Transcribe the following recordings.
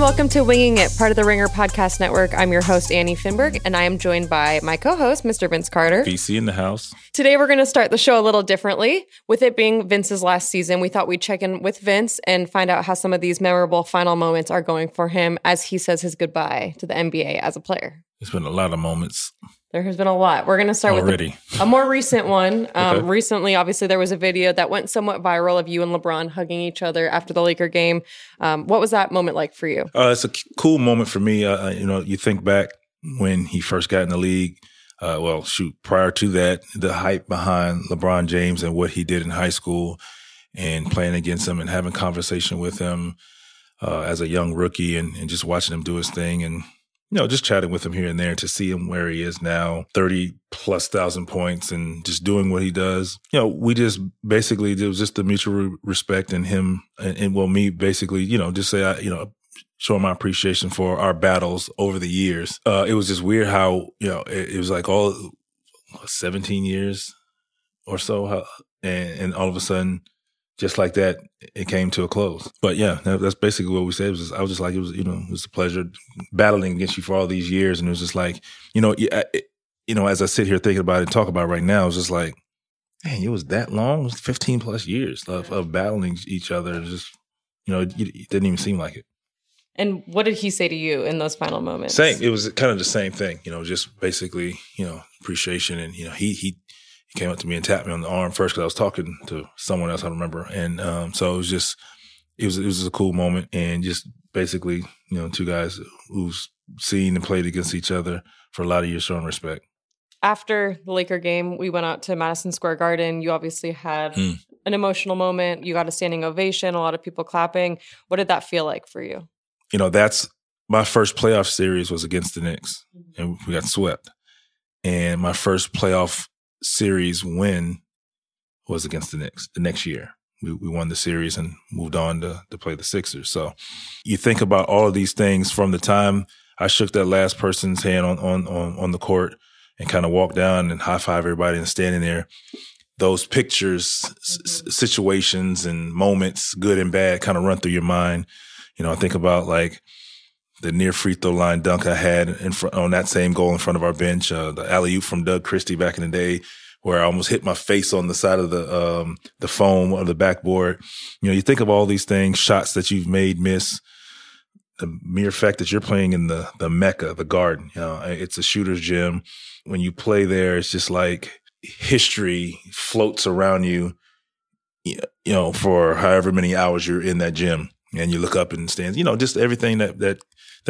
and welcome to Winging It, part of the Ringer Podcast Network. I'm your host, Annie Finberg, and I am joined by my co-host, Mr. Vince Carter. VC in the house. Today, we're going to start the show a little differently. With it being Vince's last season, we thought we'd check in with Vince and find out how some of these memorable final moments are going for him as he says his goodbye to the NBA as a player. There's been a lot of moments. There has been a lot. We're going to start with a more recent one. Okay. Recently, obviously, there was a video that went somewhat viral of you and LeBron hugging each other after the Laker game. What was that moment like for you? It's a cool moment for me. You think back when he first got in the league. Prior to that, the hype behind LeBron James and what he did in high school and playing against him and having conversation with him as a young rookie and just watching him do his thing and just chatting with him here and there, to see him where he is now, 30,000+ points and just doing what he does. We just basically, it was just the mutual respect in him and me showing my appreciation for our battles over the years. It was just weird how, it was like all 17 years or so. And all of a sudden, just like that, it came to a close. But yeah, that's basically what we said. I was just like, it was a pleasure battling against you for all these years. And it was just like, as I sit here thinking about it and talk about it right now, it's just like, man, it was that long. It was 15+ years of battling each other. It was just, it didn't even seem like it. And what did he say to you in those final moments? Same. It was kind of the same thing, just basically, appreciation. And, he came up to me and tapped me on the arm first because I was talking to someone else, I remember. And so it was just, it was a cool moment. And just basically, two guys who's seen and played against each other for a lot of years, showing respect. After the Laker game, we went out to Madison Square Garden. You obviously had an emotional moment. You got a standing ovation, a lot of people clapping. What did that feel like for you? That's my first playoff series was against the Knicks, and we got swept. And my first playoff series win was against the Knicks the next year. We won the series and moved on to play the Sixers. So you think about all of these things from the time I shook that last person's hand on the court and kind of walked down and high-five everybody and standing there, those pictures, situations and moments, good and bad, kind of run through your mind. I think about like the near free throw line dunk I had on that same goal in front of our bench, the alley-oop from Doug Christie back in the day, where I almost hit my face on the side of the foam of the backboard. You think of all these things, shots that you've made miss. The mere fact that you're playing in the Mecca, the Garden, it's a shooter's gym. When you play there, it's just like history floats around you, for however many hours you're in that gym. And you look up and stands, just everything that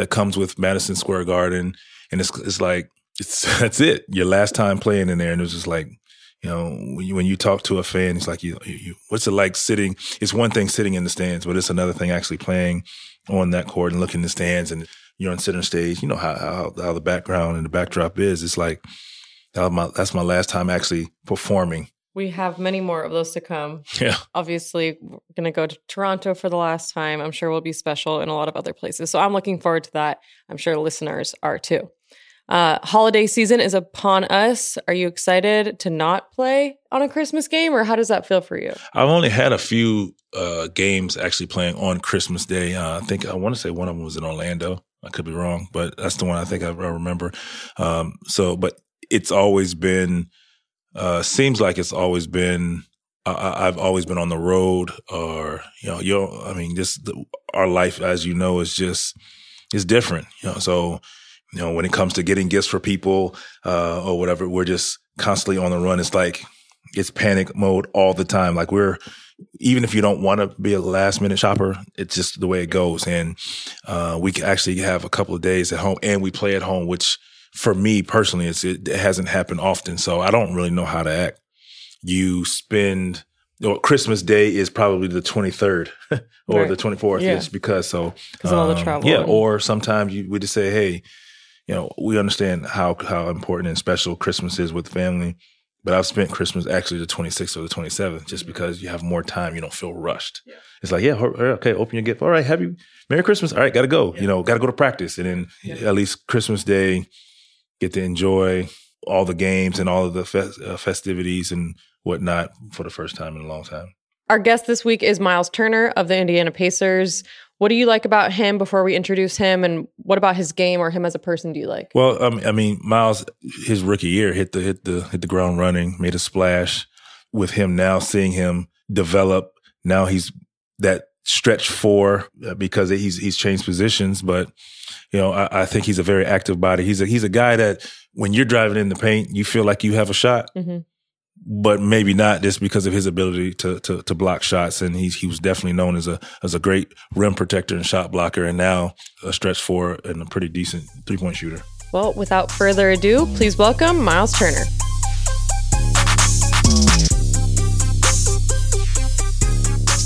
comes with Madison Square Garden. And that's it. Your last time playing in there. And it was just like, when you talk to a fan, it's like, what's it like sitting? It's one thing sitting in the stands, but it's another thing actually playing on that court and looking in the stands, and you're on center stage. How the background and the backdrop is. It's like, that's my last time actually performing. We have many more of those to come. Yeah. Obviously, we're going to go to Toronto for the last time. I'm sure we'll be special in a lot of other places. So I'm looking forward to that. I'm sure listeners are too. Holiday season is upon us. Are you excited to not play on a Christmas game, or how does that feel for you? I've only had a few games actually playing on Christmas Day. I think I want to say one of them was in Orlando. I could be wrong, but that's the one I think I remember. But it's always been... seems like it's always been, I've always been on the road, or, our life, as you know, is just, it's different. So, when it comes to getting gifts for people, or whatever, we're just constantly on the run. It's like, it's panic mode all the time. Like even if you don't want to be a last minute shopper, it's just the way it goes. And, we actually have a couple of days at home, and we play at home, which, for me personally, it hasn't happened often, so I don't really know how to act. Christmas Day is probably the 23rd or the 24th, just because of all the travel. Yeah, or sometimes we just say, hey, we understand how important and special Christmas is with family, but I've spent Christmas actually the 26th or the 27th, just because you have more time, you don't feel rushed. Yeah. It's like, okay, open your gift. All right, Merry Christmas. All right, gotta go. Yeah. Gotta go to practice, and then at least Christmas Day. Get to enjoy all the games and all of the festivities and whatnot for the first time in a long time. Our guest this week is Myles Turner of the Indiana Pacers. What do you like about him before we introduce him, and what about his game or him as a person do you like? Well, I mean, Myles, his rookie year, hit the ground running, made a splash. With him now, seeing him develop, now he's that stretch four because he's changed positions. But you know, I think he's a very active body. He's a guy that when you're driving in the paint, you feel like you have a shot. Mm-hmm. But maybe not, just because of his ability to block shots, and he was definitely known as a great rim protector and shot blocker, and now a stretch four and a pretty decent 3-point shooter. Well, without further ado, please welcome Myles Turner.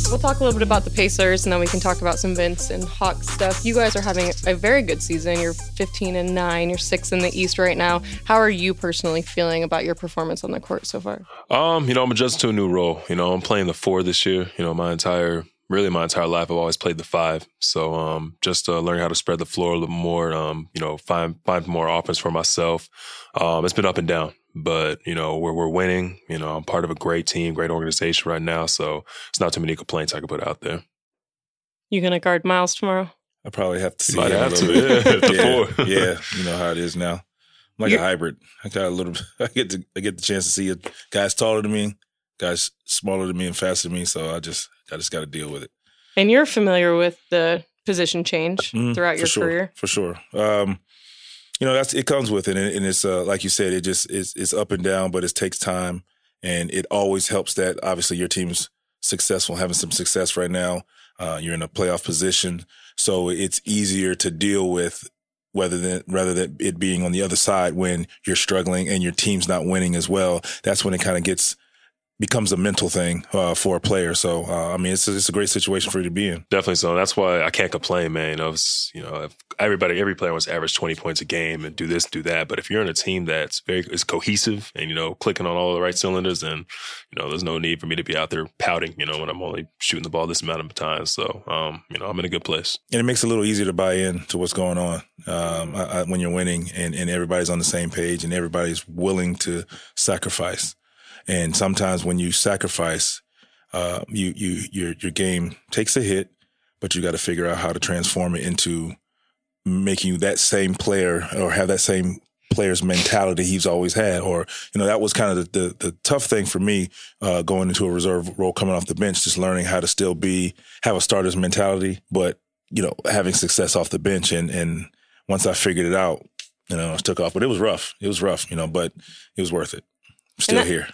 We'll talk a little bit about the Pacers, and then we can talk about some Vince and Hawks stuff. You guys are having a very good season. You're 15-9. You're 6th in the East right now. How are you personally feeling about your performance on the court so far? You know, I'm adjusting to a new role. You know, I'm playing the 4 this year. You know, my entire life, I've always played the 5. So just learning how to spread the floor a little more. You know, find more offense for myself. It's been up and down. But, you know, we're winning. You know, I'm part of a great team, great organization right now. So it's not too many complaints I can put out there. You going to guard Myles tomorrow? I probably have to see. Might have to, yeah. Yeah, yeah, you know how it is now. I'm like a hybrid. I got a little. I get the chance to see guys taller than me, guys smaller than me and faster than me. So I just got to deal with it. And you're familiar with the position change throughout your career, for sure. You know, it comes with it, and it's like you said, it's up and down, but it takes time, and it always helps that obviously your team's successful, having some success right now. You're in a playoff position, so it's easier to deal with, rather than it being on the other side when you're struggling and your team's not winning as well. That's when it kind of becomes a mental thing for a player. So, I mean, it's a great situation for you to be in. Definitely so. That's why I can't complain, man. If every player wants to average 20 points a game and do this, do that. But if you're in a team that's is cohesive and, you know, clicking on all the right cylinders, then, you know, there's no need for me to be out there pouting, you know, when I'm only shooting the ball this amount of times. So, you know, I'm in a good place. And it makes it a little easier to buy in to what's going on when you're winning and everybody's on the same page and everybody's willing to sacrifice. And sometimes when you sacrifice, your game takes a hit, but you got to figure out how to transform it into making you that same player or have that same player's mentality he's always had. Or, you know, that was kind of the tough thing for me going into a reserve role, coming off the bench, just learning how to still have a starter's mentality, but, you know, having success off the bench. And once I figured it out, you know, I took off. But it was rough. It was rough, you know, but it was worth it. Still here.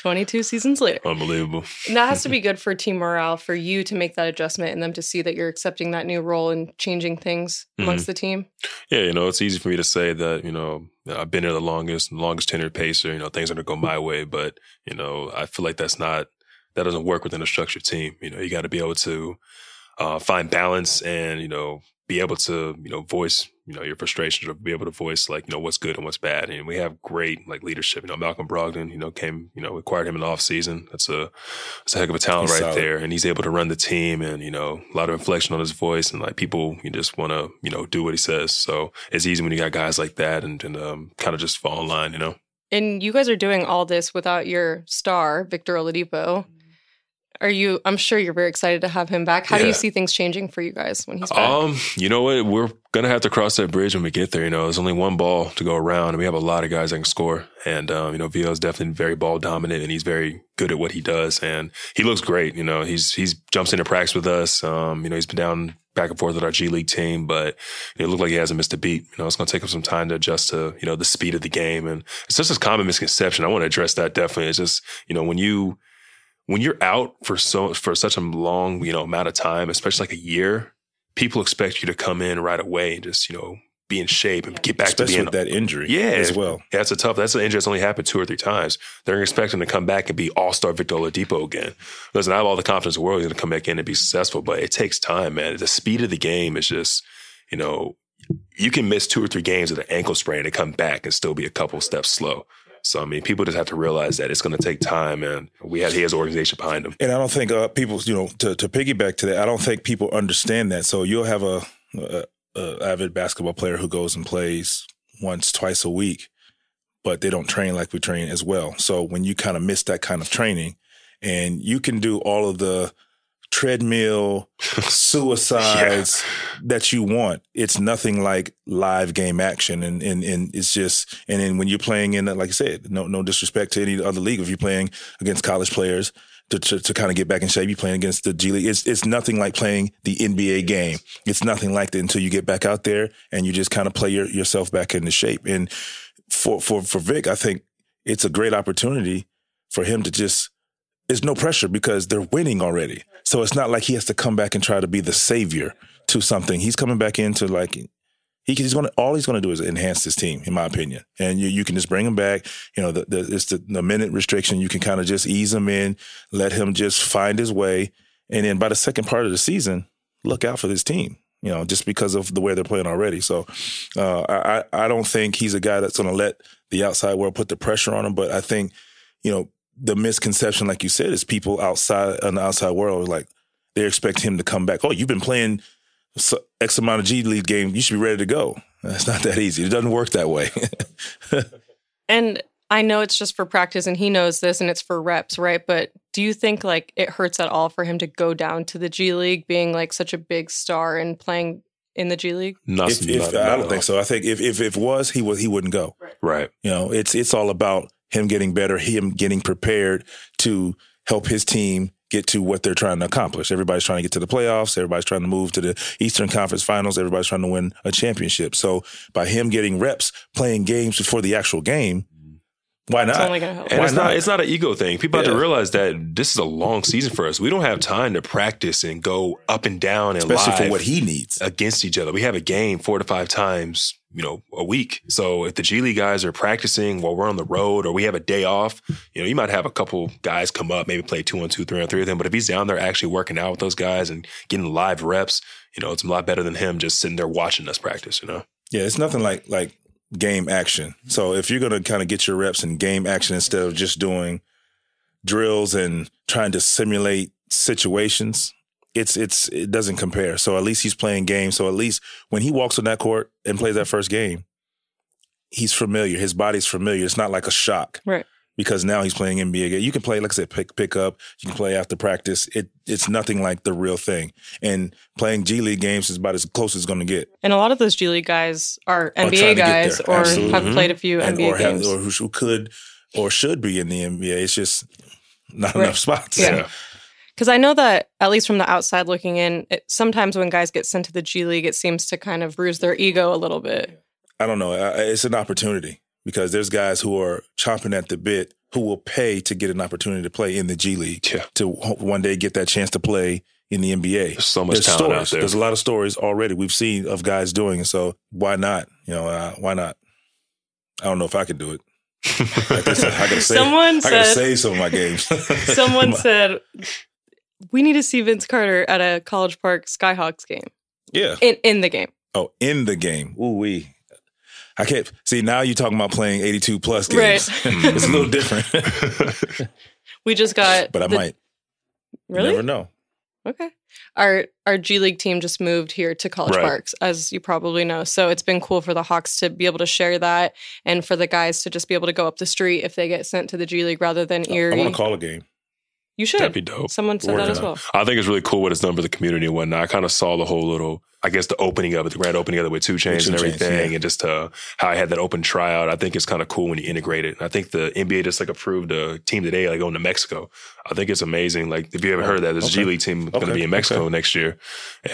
22 seasons later. Unbelievable. And that has to be good for team morale, for you to make that adjustment and them to see that you're accepting that new role and changing things amongst the team. Yeah, you know, it's easy for me to say that, you know, I've been here the longest tenured Pacer, you know, things are going to go my way. But, you know, I feel like that doesn't work within a structured team. You know, you got to be able to find balance and, you know, be able to, you know, voice, you know, your frustrations, or be able to voice, like, you know, what's good and what's bad. And we have great, like, leadership. You know, Malcolm Brogdon, you know, came, you know, acquired him in the offseason. That's a heck of a talent there. And he's able to run the team and, you know, a lot of inflection on his voice. And, like, people, you just want to, you know, do what he says. So it's easy when you got guys like that and kind of just fall in line, you know. And you guys are doing all this without your star, Victor Oladipo. I'm sure you're very excited to have him back. How do you see things changing for you guys when he's back? You know what? We're going to have to cross that bridge when we get there. You know, there's only one ball to go around, and we have a lot of guys that can score. And, you know, Vio is definitely very ball dominant, and he's very good at what he does. And he looks great. You know, he's jumps into practice with us. You know, he's been down back and forth with our G League team, but it looked like he hasn't missed a beat. You know, it's going to take him some time to adjust to, you know, the speed of the game. And it's just a common misconception. I want to address that definitely. It's just, you know, when you're out for such a long, you know, amount of time, especially like a year, people expect you to come in right away and just, you know, be in shape and get back especially to being with that injury. Yeah, as well. Yeah, that's an injury that's only happened 2 or 3 times. They're expecting to come back and be all-star Victor Oladipo again. Listen, I have all the confidence in the world he's going to come back in and be successful, but it takes time, man. The speed of the game is just, you know, you can miss 2 or 3 games with an ankle sprain and come back and still be a couple steps slow. So, I mean, people just have to realize that it's going to take time, and he has an organization behind him. And I don't think people, you know, to piggyback to that, I don't think people understand that. So you'll have a avid basketball player who goes and plays once, twice a week, but they don't train like we train as well. So when you kind of miss that kind of training, and you can do all of the treadmill suicides that you want. It's nothing like live game action. And it's just, and then when you're playing in, like I said, no disrespect to any other league. If you're playing against college players to kind of get back in shape, you're playing against the G League. It's nothing like playing the NBA game. It's nothing like that until you get back out there and you just kind of play yourself back into shape. And for Vic, I think it's a great opportunity for him to just, there's no pressure because they're winning already. So it's not like he has to come back and try to be the savior to something. He's coming back into like, he's going to do is enhance this team, in my opinion. And you can just bring him back. You know, it's the minute restriction. You can kind of just ease him in, let him just find his way. And then by the second part of the season, look out for this team, you know, just because of the way they're playing already. So I don't think he's a guy that's going to let the outside world put the pressure on him. But I think, you know, the misconception, like you said, is people outside in the outside world, like they expect him to come back. Oh, you've been playing X amount of G League game. You should be ready to go. It's not that easy. It doesn't work that way. And I know it's just for practice and he knows this and it's for reps, right? But do you think like it hurts at all for him to go down to the G League being like such a big star and playing in the G League? I don't think so. I think if it was, he wouldn't go. Right. You know, it's all about him getting better, him getting prepared to help his team get to what they're trying to accomplish. Everybody's trying to get to the playoffs. Everybody's trying to move to the Eastern Conference Finals. Everybody's trying to win a championship. So by him getting reps, playing games before the actual game, why not? It's only gonna help. And it's not an ego thing. People have to realize that this is a long season for us. We don't have time to practice and go up and down and especially for what he needs against each other. We have a game 4 to 5 times, you know, a week. So if the G League guys are practicing while we're on the road or we have a day off, you know, you might have a couple guys come up, maybe play 2-on-2, 3-on-3 with him. But if he's down there actually working out with those guys and getting live reps, you know, it's a lot better than him just sitting there watching us practice, you know? Yeah, it's nothing like game action. So if you're going to kind of get your reps in game action instead of just doing drills and trying to simulate situations, it doesn't compare. So at least he's playing games. So at least when he walks on that court and plays that first game, he's familiar. His body's familiar. It's not like a shock. Right. Because now he's playing NBA game. You can play, like I said, pick up. You can play after practice. It's nothing like the real thing. And playing G League games is about as close as it's going to get. And a lot of those G League guys are NBA guys or have played a few NBA games. Or who could or should be in the NBA. It's just not enough spots. Yeah. Because I know that, at least from the outside looking in, sometimes when guys get sent to the G League, it seems to kind of bruise their ego a little bit. I don't know. It's an opportunity. Because there's guys who are chomping at the bit who will pay to get an opportunity to play in the G League to one day get that chance to play in the NBA. There's so much talent out there. There's a lot of stories already we've seen of guys doing it. So why not? You know, why not? I don't know if I could do it. I gotta save some of my games. Someone said, we need to see Vince Carter at a College Park Skyhawks game. Yeah. In the game. Oh, in the game. Ooh-wee. I can't see now. You're talking about playing 82 plus games. Right. It's a little different. We just got, but I might. Really? You never know. Okay. Our G League team just moved here to College Parks, as you probably know. So it's been cool for the Hawks to be able to share that, and for the guys to just be able to go up the street if they get sent to the G League rather than Erie. I want to call a game. You should. That'd be dope. Someone said that as well. I think it's really cool what it's done for the community and whatnot. I kind of saw the whole little, I guess, the opening of it, the grand opening of it with 2 Chainz and everything, and just how I had that open tryout. I think it's kind of cool when you integrate it. And I think the NBA just like approved a team today, like going to Mexico. I think it's amazing. Like if you haven't heard of that, there's a G League team going to be in Mexico next year,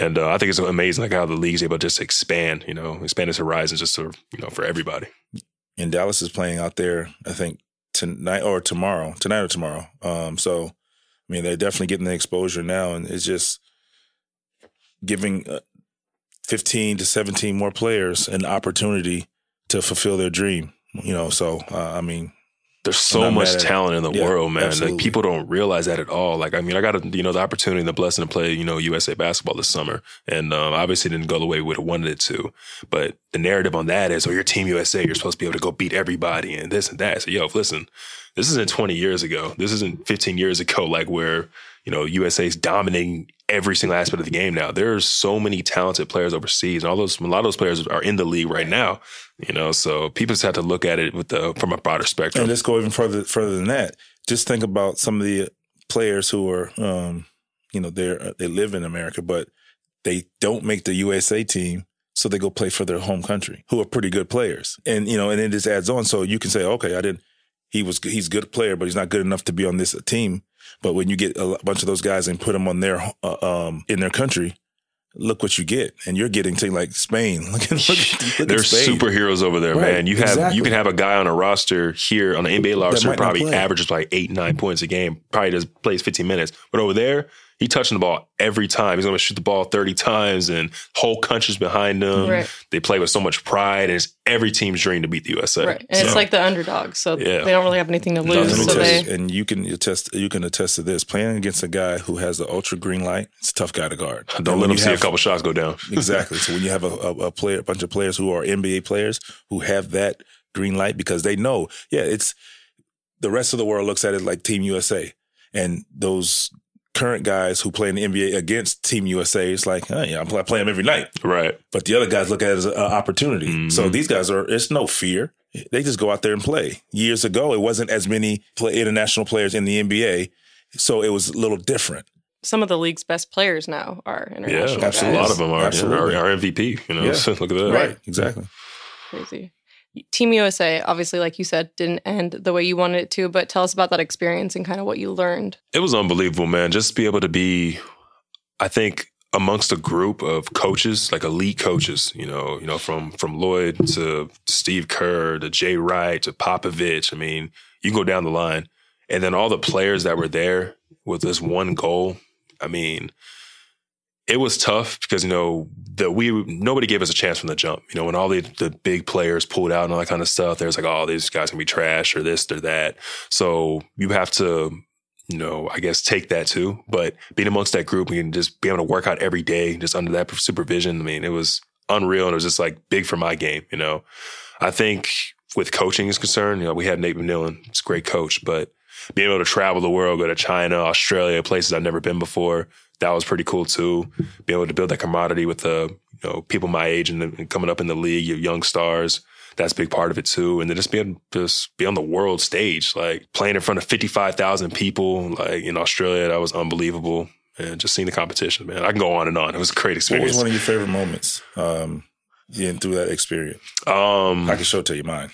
and I think it's amazing like how the league's able to just expand, you know, expand its horizons just to, you know, for everybody. And Dallas is playing out there, I think tonight or tomorrow. So. I mean, they're definitely getting the exposure now, and it's just giving 15 to 17 more players an opportunity to fulfill their dream, you know? So, I mean... There's so much talent in the world, man. Like, people don't realize that at all. Like, I mean, I got, the opportunity and the blessing to play, USA basketball this summer. And obviously didn't go the way we would have wanted it to. But the narrative on that is, you're Team USA. You're supposed to be able to go beat everybody and this and that. So, listen, this isn't 20 years ago. This isn't 15 years ago, like where, USA is dominating every single aspect of the game now. There are so many talented players overseas. And a lot of those players are in the league right now, so people just have to look at it from a broader spectrum. And let's go even further than that. Just think about some of the players who are, you know, they live in America, but they don't make the USA team. So they go play for their home country, who are pretty good players. And, you know, and it just adds on. So you can say, okay, he's a good player, but he's not good enough to be on this team. But when you get a bunch of those guys and put them on their, in their country, look what you get. And you're getting to like Spain. Look They're Spain. Superheroes over there, right, man. You have, exactly. You can have a guy on a roster here on the NBA roster probably averages like 8-9 points a game, probably just plays 15 minutes. But over there, he's touching the ball every time. He's going to shoot the ball 30 times and whole countries behind him. Right. They play with so much pride. And it's every team's dream to beat the USA. Right. And so, it's like the underdog. So they don't really have anything to lose. And you can attest to this. Playing against a guy who has the ultra green light, it's a tough guy to guard. Don't let him see a couple shots go down. Exactly. So when you have a bunch of players who are NBA players who have that green light because they know, it's the rest of the world looks at it like Team USA. And those current guys who play in the NBA against Team USA, it's like, oh, yeah, I play them every night. Right. But the other guys look at it as an opportunity. Mm-hmm. So these guys it's no fear. They just go out there and play. Years ago, it wasn't as many international players in the NBA, so it was a little different. Some of the league's best players now are international guys. A lot of them are MVP. You know, so look at that. Right, exactly. Crazy. Team USA, obviously, like you said, didn't end the way you wanted it to, but tell us about that experience and kind of what you learned. It was unbelievable, man. Just to be able to be, I think, amongst a group of coaches, like elite coaches, you know, from Lloyd to Steve Kerr to Jay Wright to Popovich. I mean, you go down the line. And then all the players that were there with this one goal, I mean, it was tough because, you know, nobody gave us a chance from the jump. You know, when all the big players pulled out and all that kind of stuff, there's like, oh, these guys can be trash or this or that. So you have to, you know, I guess take that too. But being amongst that group and just being able to work out every day just under that supervision, I mean, it was unreal. And it was just like big for my game, you know. I think with coaching is concerned, you know, we had Nate McMillan. He's a great coach. But being able to travel the world, go to China, Australia, places I've never been before, that was pretty cool too. Being able to build that camaraderie with people my age and coming up in the league, your young stars, that's a big part of it too. And then just be on the world stage, like playing in front of 55,000 people, like in Australia, that was unbelievable. And just seeing the competition, man, I can go on and on. It was a great experience. What was one of your favorite moments through that experience? I can show it to you mine.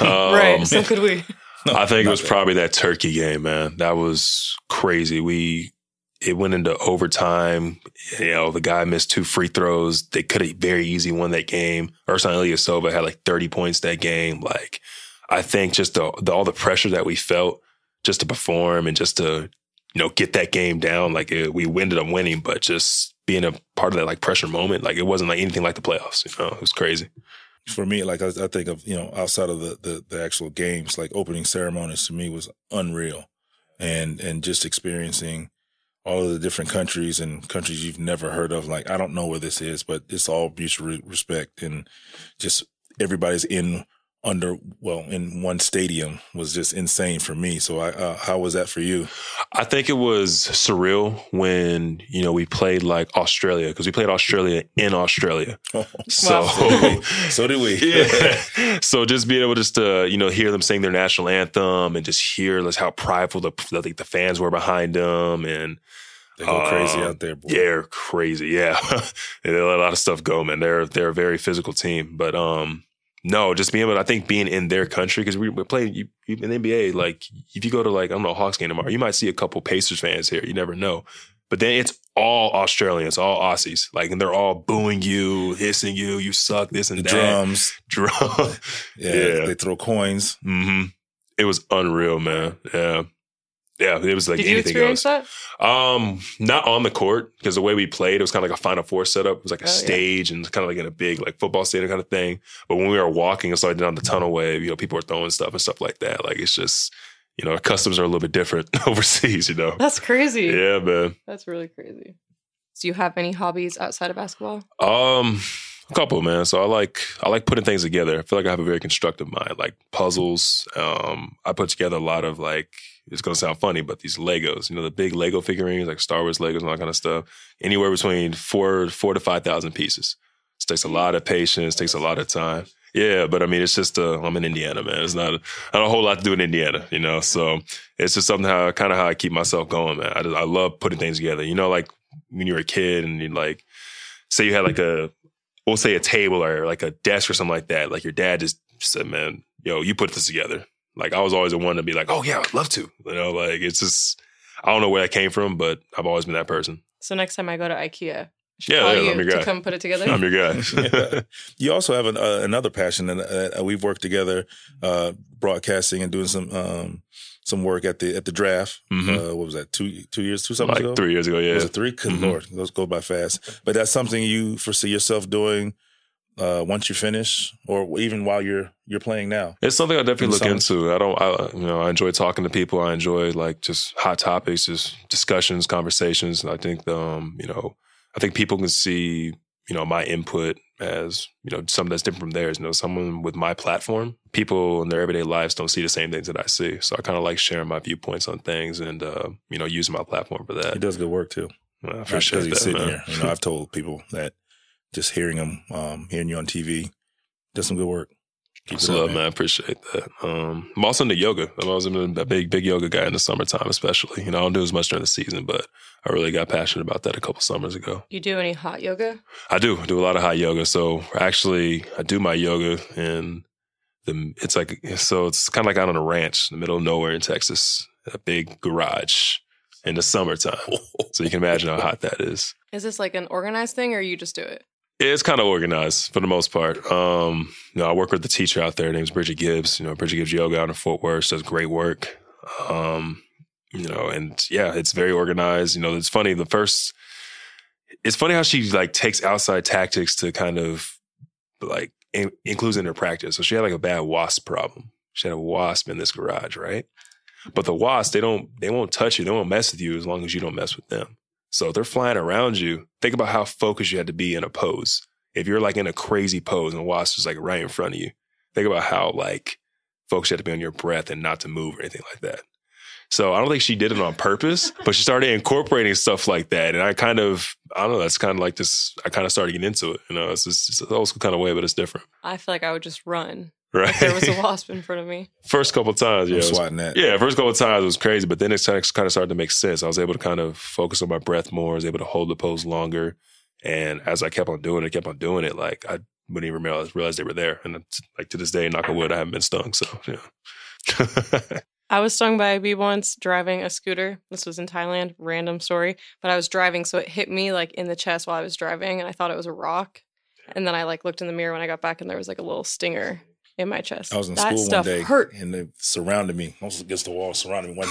Right, so could we. No, I think it was probably that Turkey game, man. That was crazy. It went into overtime. You know, the guy missed 2 free throws. They could have very easily won that game. Ersan Ilyasova had like 30 points that game. Like, I think just all the pressure that we felt just to perform and just to, you know, get that game down. Like, we ended up winning, but just being a part of that like pressure moment, like it wasn't like anything like the playoffs. You know, it was crazy. For me, like I think of, you know, outside of the actual games, like opening ceremonies to me was unreal, and just experiencing all of the different countries and countries you've never heard of. Like, I don't know where this is, but it's all mutual respect, and just everybody's in one stadium was just insane for me. So how was that for you? I think it was surreal when, you know, we played like Australia, because we played Australia in Australia. Oh, so, wow. So did we. Yeah. So just being able just to, you know, hear them sing their national anthem and just hear like how prideful the fans were behind them. And they go crazy out there, boy. Yeah, crazy. Yeah. They let a lot of stuff go, man. They're a very physical team, but, no, just being able to, I think, being in their country, because we play in the NBA, like, if you go to, like, I don't know, Hawks game tomorrow, you might see a couple Pacers fans here. You never know. But then it's all Australians, all Aussies. Like, and they're all booing you, hissing you, you suck, this and that. Drums. Yeah, they throw coins. Mm-hmm. It was unreal, man. Yeah. Yeah, it was like anything else. Did you experience that? Not on the court, because the way we played, it was kind of like a Final Four setup. It was like a stage and kind of like in a big like football stadium kind of thing. But when we were walking and started down the tunnel way, you know, people were throwing stuff and stuff like that. Like, it's just, you know, our customs are a little bit different overseas, you know. That's crazy. Yeah, man. That's really crazy. Do you have any hobbies outside of basketball? A couple, man. So I like putting things together. I feel like I have a very constructive mind, like puzzles. I put together a lot of like, it's going to sound funny, but these Legos, you know, the big Lego figurines, like Star Wars Legos and all that kind of stuff, anywhere between 4,000 to 5,000 pieces. It takes a lot of patience, takes a lot of time. Yeah, but I mean, it's just, I'm in Indiana, man. It's not a whole lot to do in Indiana, you know? So it's just something how I keep myself going, man. I love putting things together. You know, like when you're a kid and you like, say you had like we'll say a table or like a desk or something like that. Like your dad just said, man, yo, you put this together. Like I was always the one to be like, oh yeah, I'd love to. You know, like it's just, I don't know where that came from, but I've always been that person. So next time I go to IKEA, I'm your guy. To come put it together. I'm your guy. Yeah. You also have another passion, and we've worked together, broadcasting and doing some work at the draft. Mm-hmm. What was that? Two something ago? 3 years ago. Yeah, was it 3? Good Lord, those go by fast. But that's something you foresee yourself doing once you finish, or even while you're playing now. It's something I definitely look into. I enjoy talking to people. I enjoy like just hot topics, just discussions, conversations. And I think I think people can see, you know, my input as, you know, something that's different from theirs. You know, someone with my platform, people in their everyday lives don't see the same things that I see. So I kind of like sharing my viewpoints on things and, you know, using my platform for that. He does good work too. Well, I appreciate that, sitting here. You know, I've told people that just hearing you on TV, does some good work. Keep it up, man. I appreciate that. I'm also into yoga. I've always been a big yoga guy in the summertime, especially. You know, I don't do as much during the season, but I really got passionate about that a couple summers ago. You do any hot yoga? I do. I do a lot of hot yoga. So actually, I do my yoga it's kind of like out on a ranch in the middle of nowhere in Texas, a big garage in the summertime. So you can imagine how hot that is. Is this like an organized thing, or you just do it? It's kind of organized for the most part. You know, I work with the teacher out there. Her name's Bridget Gibbs. You know, Bridget Gibbs Yoga out in Fort Worth. She does great work. You know, and yeah, it's very organized. You know, it's funny. It's funny how she like takes outside tactics to kind of like includes in her practice. So she had like a bad wasp problem. She had a wasp in this garage, right? But the wasp, they won't touch you. They won't mess with you as long as you don't mess with them. So if they're flying around you, think about how focused you had to be in a pose. If you're like in a crazy pose and a wasp is like right in front of you, think about how like focused you had to be on your breath and not to move or anything like that. So I don't think she did it on purpose, but she started incorporating stuff like that. And I kind of started getting into it. You know, it's an old school kind of way, but it's different. I feel like I would just run. Right. If there was a wasp in front of me. First couple of times, yeah. First couple of times it was crazy, but then it kind of started to make sense. I was able to kind of focus on my breath more. I was able to hold the pose longer. And as I kept on doing it, like I wouldn't even realize they were there. And like to this day, knock on wood, I haven't been stung. So, yeah. I was stung by a bee once driving a scooter. This was in Thailand, random story. But I was driving, so it hit me like in the chest while I was driving, and I thought it was a rock. And then I like looked in the mirror when I got back, and there was like a little stinger in my chest. I was in school one day, hurt. And they surrounded me. I was against the wall, surrounded me,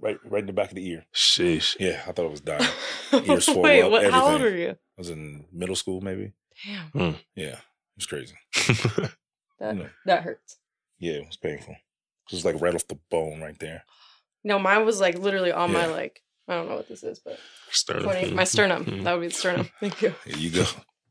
right in the back of the ear. Sheesh. Yeah, I thought I was dying. Ears swollen. Wait, how old were you? I was in middle school, maybe. Damn. Mm. Yeah, it was crazy. That hurts. Yeah, it was painful. It was like right off the bone right there. No, mine was like literally on my like, I don't know what this is, but sternum. My sternum. Mm. That would be the sternum. Thank you. Here you go.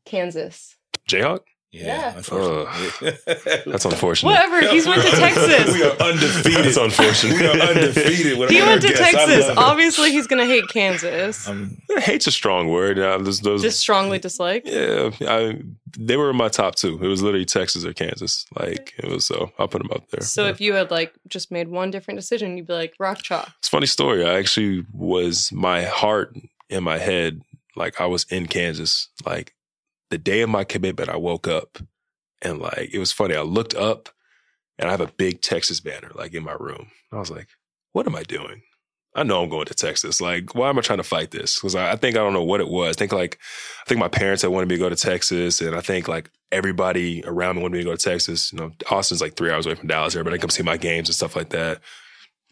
Kansas. Jayhawk? Yeah. Unfortunately. That's unfortunate. Whatever. He's went to Texas. We are undefeated. That's unfortunate. We are undefeated. He went to Texas. Obviously, he's going to hate Kansas. Hate's a strong word. Just strongly dislike? Yeah. They were in my top two. It was literally Texas or Kansas. Like, it was so. I'll put them up there. So if you had, like, just made one different decision, you'd be like, rock chalk. It's a funny story. I actually was, my heart in my head, like, I was in Kansas. Like, the day of my commitment, I woke up and like, it was funny. I looked up and I have a big Texas banner like in my room. I was like, what am I doing? I know I'm going to Texas. Like, why am I trying to fight this? Because I think, I don't know what it was. I think my parents had wanted me to go to Texas. And I think like everybody around me wanted me to go to Texas. You know, Austin's like 3 hours away from Dallas. Everybody come see my games and stuff like that.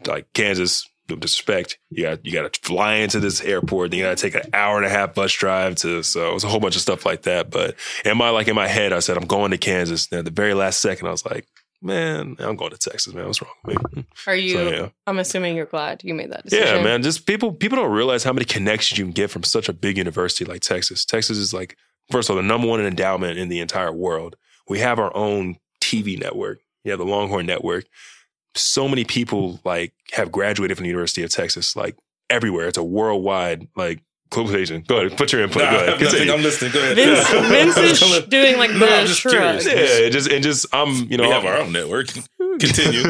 Like Kansas, no disrespect. You got to fly into this airport. Then you got to take an hour and a half bus drive to. So it was a whole bunch of stuff like that. But in my head, I said, I'm going to Kansas. And at the very last second, I was like, man, I'm going to Texas, man. What's wrong with me? Are you? So, yeah. I'm assuming you're glad you made that decision. Yeah, man. Just people don't realize how many connections you can get from such a big university like Texas. Texas is like, first of all, the number one endowment in the entire world. We have our own TV network. Yeah, the Longhorn Network. So many people like have graduated from the University of Texas, like everywhere. It's a worldwide like Globalization. Go ahead. Put your input. Go ahead. Continue. I'm listening. Go ahead. Vince is doing like the shrug. Yeah, we have our own network. Continue.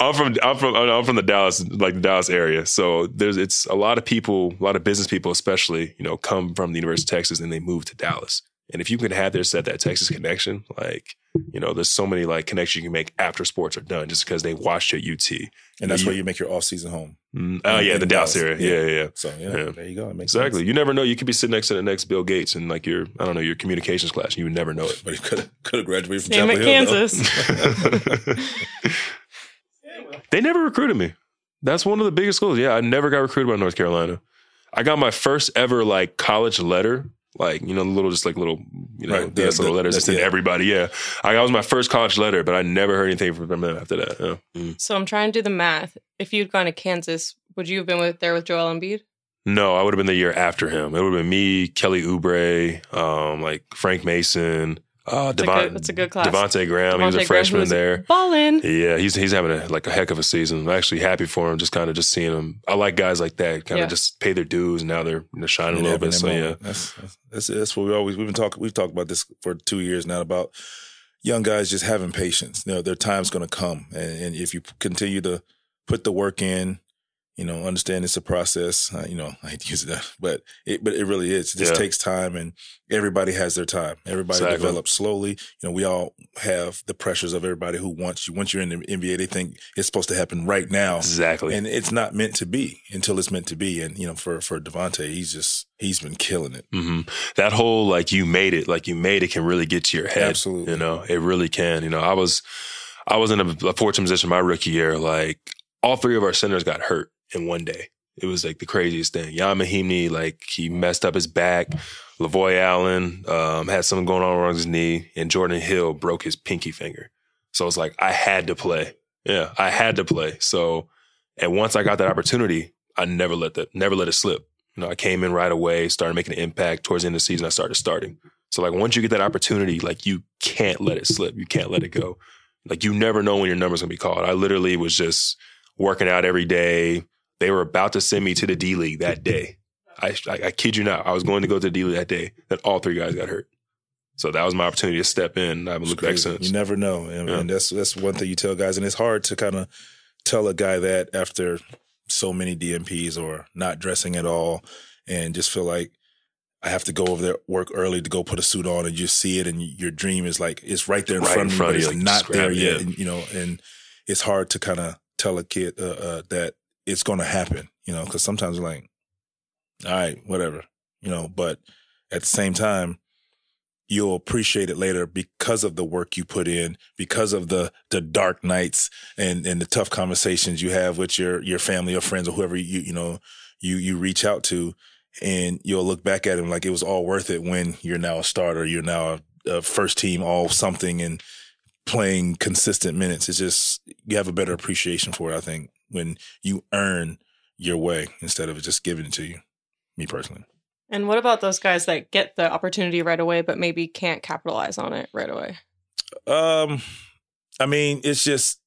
I'm from the Dallas area. So it's a lot of people, a lot of business people especially, come from the University of Texas and they move to Dallas. And if you could have that Texas connection, there's so many connections you can make after sports are done just because they watched your UT. And that's where you make your off-season home. The Dallas area. Yeah. So, there you go. It makes sense. You never know. You could be sitting next to the next Bill Gates in your communications class. And you would never know it. But he could have graduated from Chapel Hill. Kansas. They never recruited me. That's one of the biggest schools. Yeah, I never got recruited by North Carolina. I got my first ever college letter. Little letters that send everybody. Yeah. That was my first college letter, but I never heard anything from them after that. Yeah. Mm. So I'm trying to do the math. If you'd gone to Kansas, would you have been with Joel Embiid? No, I would have been the year after him. It would have been me, Kelly Oubre, Frank Mason, that's a good class. Devontae Graham. He was a freshman there. Ballin'. Yeah, he's having a heck of a season. I'm actually happy for him. Just kind of just seeing him. I like guys like that. Kind of just pay their dues. And now they're shining a little bit. So yeah, that's what we've talked about this for 2 years now about young guys just having patience. Their time's going to come, and if you continue to put the work in, understand it's a process. I hate to use that, but it really is. It just takes time, and everybody has their time. Everybody develops slowly. We all have the pressures of everybody who wants you. Once you're in the NBA, they think it's supposed to happen right now. Exactly. And it's not meant to be until it's meant to be. And, for Devontae, he's been killing it. Mm-hmm. That whole, you made it can really get to your head. Absolutely. It really can. I was in a fortunate position my rookie year. All three of our centers got hurt. In one day, it was the craziest thing. Yamahimi, he messed up his back. Lavoy Allen had something going on wrong with his knee, and Jordan Hill broke his pinky finger. So it's I had to play. Yeah, I had to play. So, and once I got that opportunity, I never let it slip. I came in right away, started making an impact. Towards the end of the season, I started starting. So once you get that opportunity, you can't let it slip. You can't let it go. You never know when your number's gonna be called. I literally was just working out every day. They were about to send me to the D League that day. I kid you not. I was going to go to the D League that day. That all three guys got hurt. So that was my opportunity to step in. I haven't looked back since. You never know. And that's one thing you tell guys. And it's hard to kind of tell a guy that after so many DMPs or not dressing at all and just feel like I have to go over there, work early to go put a suit on, and you see it. And your dream is it's right there in front of you. But it's not there yet. And, and it's hard to kind of tell a kid that it's going to happen, because sometimes you're all right, whatever, but at the same time, you'll appreciate it later because of the work you put in, because of the dark nights and the tough conversations you have with your family or friends or whoever you reach out to, and you'll look back at them it was all worth it when you're now a starter, you're now a first team all something and playing consistent minutes. It's just, you have a better appreciation for it, I think, when you earn your way instead of just giving it to you, me personally. And what about those guys that get the opportunity right away, but maybe can't capitalize on it right away? It just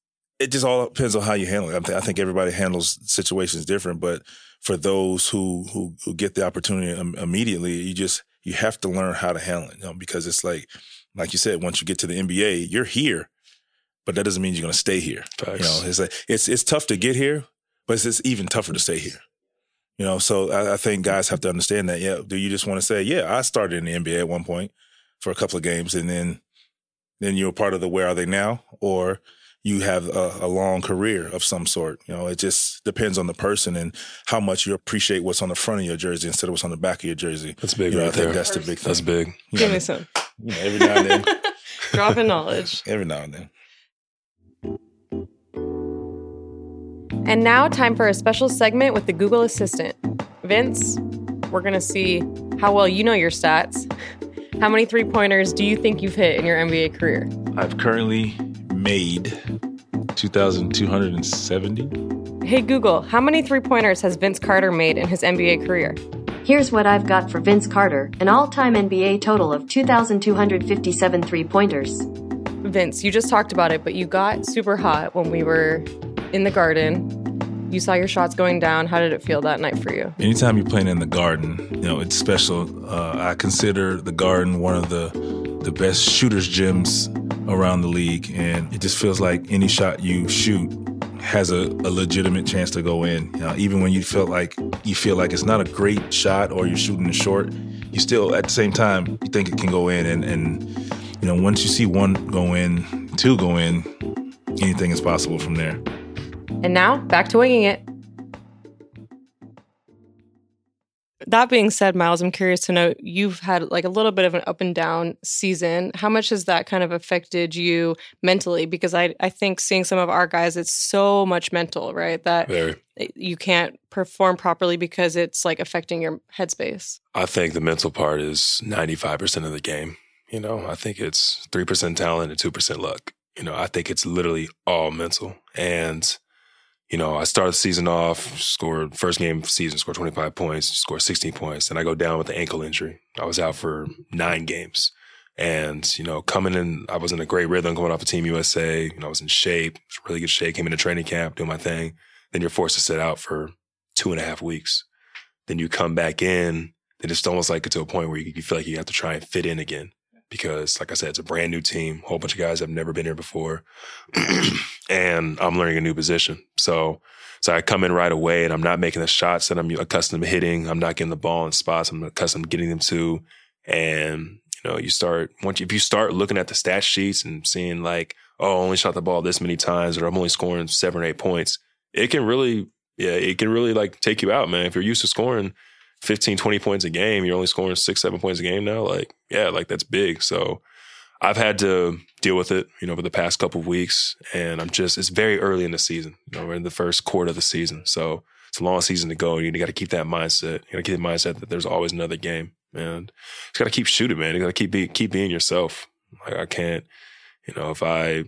all depends on how you handle it. I think everybody handles situations different, but for those who get the opportunity immediately, you have to learn how to handle it, because it's like you said, once you get to the NBA, you're here. But that doesn't mean you're going to stay here. Facts. It's tough to get here, but it's even tougher to stay here. So I think guys have to understand that. Yeah, do you just want to say, yeah, I started in the NBA at one point for a couple of games, and then you're part of the where are they now, or you have a long career of some sort. It just depends on the person and how much you appreciate what's on the front of your jersey instead of what's on the back of your jersey. That's big. I think that's the big thing. That's big. Give me some. Every now and then. Dropping knowledge. Every now and then. And now, time for a special segment with the Google Assistant. Vince, we're going to see how well you know your stats. How many three-pointers do you think you've hit in your NBA career? I've currently made 2,270. Hey, Google, how many three-pointers has Vince Carter made in his NBA career? Here's what I've got for Vince Carter, an all-time NBA total of 2,257 three-pointers. Vince, you just talked about it, but you got super hot when we were in the garden. You saw your shots going down. How did it feel that night for you? Anytime you're playing in the Garden, it's special. I consider the Garden one of the best shooters' gyms around the league, and it just feels like any shot you shoot has a legitimate chance to go in. Even when you feel like it's not a great shot or you're shooting it short, you still, at the same time, you think it can go in. And once you see one go in, two go in, anything is possible from there. And now, back to winging it. That being said, Myles, I'm curious to know, you've had like a little bit of an up and down season. How much has that kind of affected you mentally? Because I think seeing some of our guys, it's so much mental, right? That you can't perform properly because it's like affecting your headspace. I think the mental part is 95% of the game. I think it's 3% talent and 2% luck. I think it's literally all mental. And I started the season off, first game of the season, scored 25 points, scored 16 points, and I go down with an ankle injury. I was out for 9 games. And, coming in, I was in a great rhythm going off of Team USA. I was in shape, was really good shape, came into training camp, doing my thing. Then you're forced to sit out for 2.5 weeks. Then you come back in, then it's almost like to a point where you feel like you have to try and fit in again. Because, like I said, it's a brand new team, a whole bunch of guys have never been here before, and I'm learning a new position. So I come in right away, and I'm not making the shots that I'm accustomed to hitting. I'm not getting the ball in spots I'm accustomed to getting them to. And, if you start looking at the stat sheets and seeing like, I only shot the ball this many times, or I'm only scoring 7 or 8 points, it can really like take you out, man. If you're used to scoring 15, 20 points a game, you're only scoring 6, 7 points a game now. That's big. So I've had to deal with it, over the past couple of weeks. And it's very early in the season. We're in the first quarter of the season. So it's a long season to go. And you got to keep that mindset. You got to keep the mindset that there's always another game. And you just got to keep shooting, man. You got to keep being yourself. Like I can't, this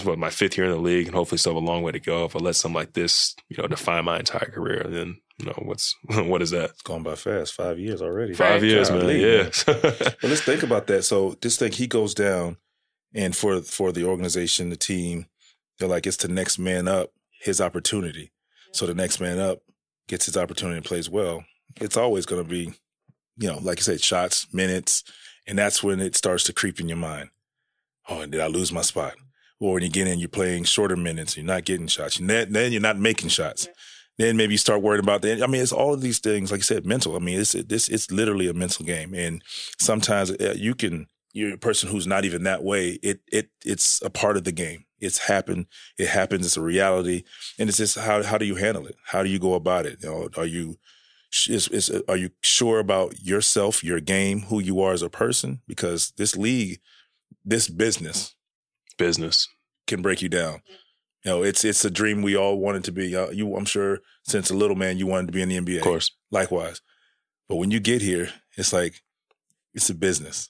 is my 5th year in the league, and hopefully still have a long way to go. If I let something like this, define my entire career, then what is that? It's gone by fast. 5 years already. 5 years, man. Yeah. Well, let's think about that. So this thing, he goes down, and for the organization, the team, they're like, it's the next man up, his opportunity. So the next man up gets his opportunity and plays well. It's always going to be, like you said, shots, minutes, and that's when it starts to creep in your mind. Oh, and did I lose my spot? Or when you get in, you're playing shorter minutes, you're not getting shots. Then you're not making shots. Then maybe you start worrying about that. I mean, it's all of these things, like you said, mental. I mean, it's literally a mental game. And sometimes you're a person who's not even that way. It's a part of the game. It happens. It's a reality. And it's just how do you handle it? How do you go about it? Are you sure about yourself, your game, who you are as a person? Because this league, this business can break you down. It's a dream we all wanted to be. I'm sure since a little man, you wanted to be in the NBA. Of course. Likewise. But when you get here, it's like, it's a business.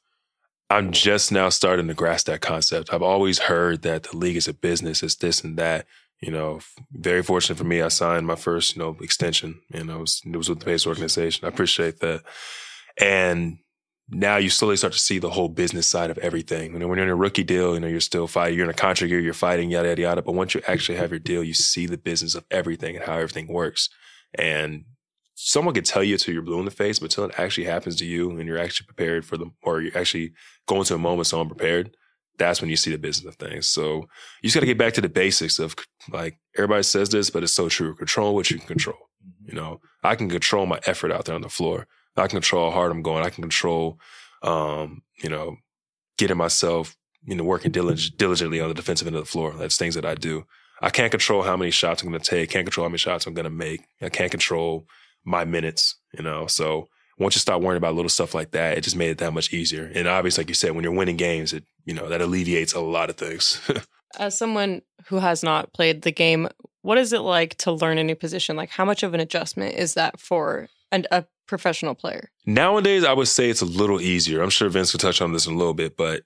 I'm just now starting to grasp that concept. I've always heard that the league is a business. It's this and that. Very fortunate for me, I signed my first, extension, and it was with the Pacers organization. I appreciate that. And now you slowly start to see the whole business side of everything. When you're in a rookie deal, you're still fighting. You're in a contract year, you're fighting, yada, yada, yada. But once you actually have your deal, you see the business of everything and how everything works. And someone could tell you until you're blue in the face, but until it actually happens to you and you're actually prepared for them, or you're actually going to a moment so unprepared, that's when you see the business of things. So you just got to get back to the basics of, like, everybody says this, but it's so true. Control what you can control. I can control my effort out there on the floor. I can control how hard I'm going. I can control, getting myself, working diligently on the defensive end of the floor. That's things that I do. I can't control how many shots I'm going to take. Can't control how many shots I'm going to make. I can't control my minutes, So once you stop worrying about little stuff like that, it just made it that much easier. And obviously, like you said, when you're winning games, it, that alleviates a lot of things. As someone who has not played the game, what is it like to learn a new position? Like, how much of an adjustment is that for a professional player? Nowadays, I would say it's a little easier. I'm sure Vince could touch on this in a little bit, but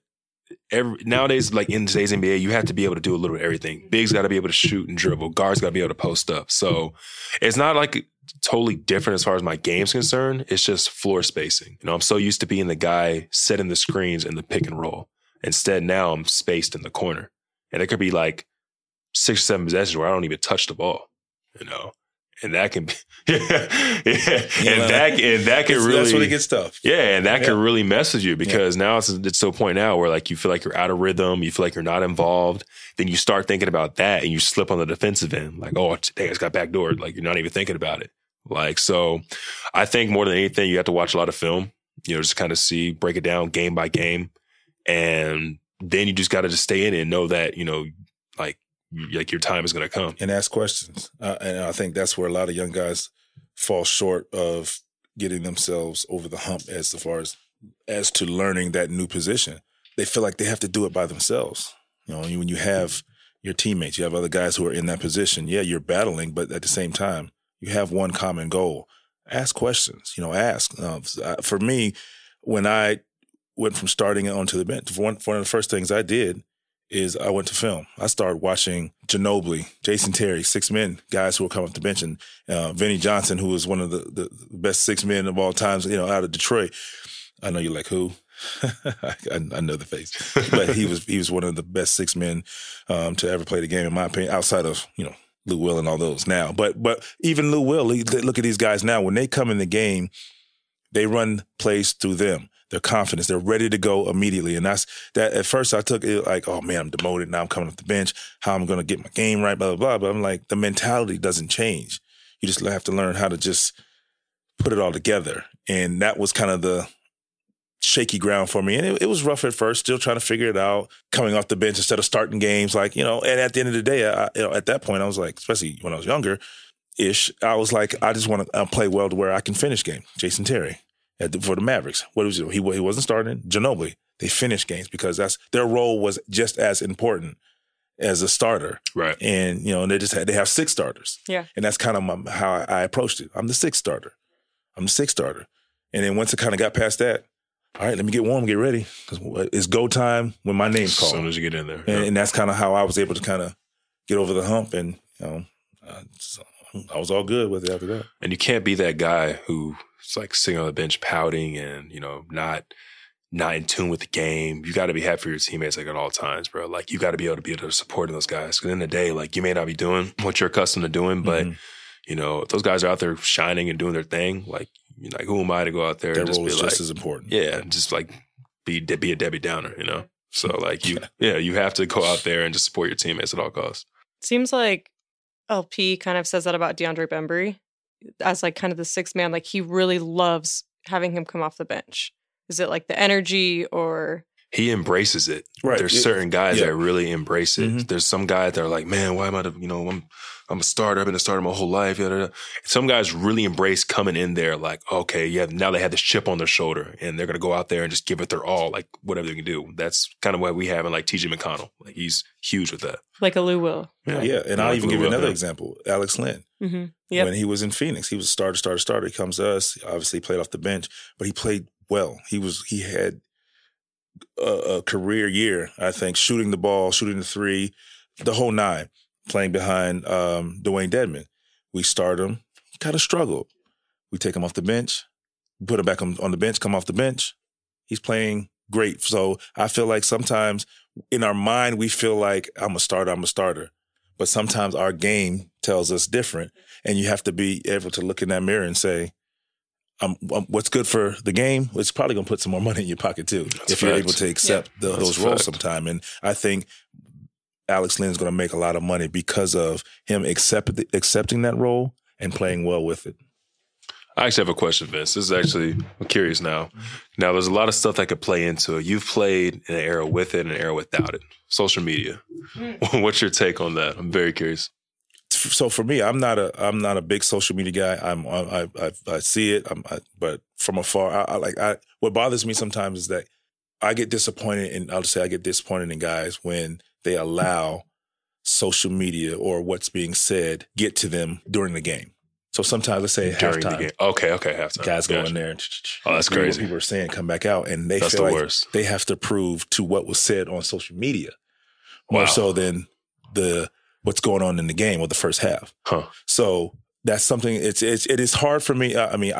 nowadays, like in today's NBA, you have to be able to do a little bit of everything. Bigs got to be able to shoot and dribble. Guards got to be able to post up. So it's not like totally different as far as my game's concerned. It's just floor spacing. I'm so used to being the guy setting the screens in the pick and roll. Instead, now I'm spaced in the corner. And it could be like 6 or 7 possessions where I don't even touch the ball. you know. And that can be, and that can really. That's when it gets tough. Yeah, and that can really mess with you because now it's to a point now where like you feel like you're out of rhythm, you feel like you're not involved. Then you start thinking about that, and you slip on the defensive end, like, oh, dang, I just got backdoored. Like you're not even thinking about it. Like so, I think more than anything, you have to watch a lot of film. You know, just kind of see, break it down game by game, and then you just got to just stay in it and know that you know, like your time is going to come. And ask questions. And I think that's where a lot of young guys fall short of getting themselves over the hump as far as to learning that new position. They feel like they have to do it by themselves. You know, when you have your teammates, you have other guys who are in that position. Yeah, you're battling, but at the same time, you have one common goal. Ask questions, you know, ask. For me, when I went from starting onto the bench, one of the first things I did is I went to film. I started watching Ginobili, Jason Terry, six men, guys who were coming up the bench, and Vinnie Johnson, who was one of the best six men of all times, you know, out of Detroit. I know you're like, who? I know the face. But he was one of the best six men to ever play the game, in my opinion, outside of, you know, Lou Will and all those now. But even Lou Will, look at these guys now. When they come in the game, they run plays through them. Their confidence, they're ready to go immediately. And that's that. At first I took it like, oh man, I'm demoted. Now I'm coming off the bench. How am I going to get my game right, blah, blah, blah. But I'm like, the mentality doesn't change. You just have to learn how to just put it all together. And that was kind of the shaky ground for me. And it was rough at first, still trying to figure it out, coming off the bench instead of starting games. Like, you know, and at the end of the day, I, you know, at that point I was like, especially when I was younger-ish, I was like, I just want to play well to where I can finish game. Jason Terry. For the Mavericks, what was it? He wasn't starting. Ginobili, they finished games because that's their role was just as important as a starter, right? And you know, and they have six starters, yeah. And that's kind of how I approached it. I'm the sixth starter, and then once it kind of got past that, all right, let me get warm, get ready, because it's go time when my name's called. As soon as you get in there, and that's kind of how I was able to kind of get over the hump, and you know, I was all good with it after that. And you can't be that guy who. It's like sitting on the bench pouting and, you know, not in tune with the game. You got to be happy for your teammates like at all times, bro. Like you got to be able to support those guys. Because at the end of the day, like you may not be doing what you're accustomed to doing, but, you know, if those guys are out there shining and doing their thing, like who am I to go out there and just be like. Their role is just as important. Yeah, just like be a Debbie Downer, you know. So like you have to go out there and just support your teammates at all costs. Seems like LP kind of says that about DeAndre Bembry. As like kind of the sixth man, like he really loves having him come off the bench. Is it like the energy or? He embraces it. Right. There's certain guys that really embrace it. Mm-hmm. There's some guys that are like, man, why am I, you know, I'm a starter. I've been a starter my whole life. Blah, blah, blah. Some guys really embrace coming in there like, okay, yeah, now they have this chip on their shoulder and they're going to go out there and just give it their all, like whatever they can do. That's kind of what we have in like TJ McConnell. Like he's huge with that. Like a Lou Will. Yeah. Right? Yeah. And I'll even give you another example. Alex Lynn. Mm-hmm. Yep. When he was in Phoenix, he was a starter. He comes to us. Obviously he played off the bench, but he played well. He had a career year, I think, shooting the ball, shooting the three, the whole nine, playing behind Dwayne Dedman. We start him, kind of struggled. We take him off the bench, put him back on the bench, come off the bench. He's playing great. So I feel like sometimes in our mind, we feel like I'm a starter. But sometimes our game tells us different, and you have to be able to look in that mirror and say, what's good for the game, it's probably going to put some more money in your pocket too. That's if you're able to accept those roles sometime. And I think Alex Lynn's going to make a lot of money because of him accepting that role and playing well with it. I actually have a question, Vince. This is actually, I'm curious now. Now, there's a lot of stuff that could play into it. You've played in an era with it and an era without it. Social media. What's your take on that? I'm very curious. So for me, I'm not a big social media guy. I see it, but from afar, what bothers me sometimes is that I get disappointed, and I'll just say I get disappointed in guys when they allow social media or what's being said get to them during the game. So sometimes, let's say during halftime. The game. Okay, halftime. Guys go in there. Oh, that's crazy. What people are saying, come back out, and they feel like they have to prove to what was said on social media more so than what's going on in the game or the first half. Huh. So that's something, it is hard for me. I mean,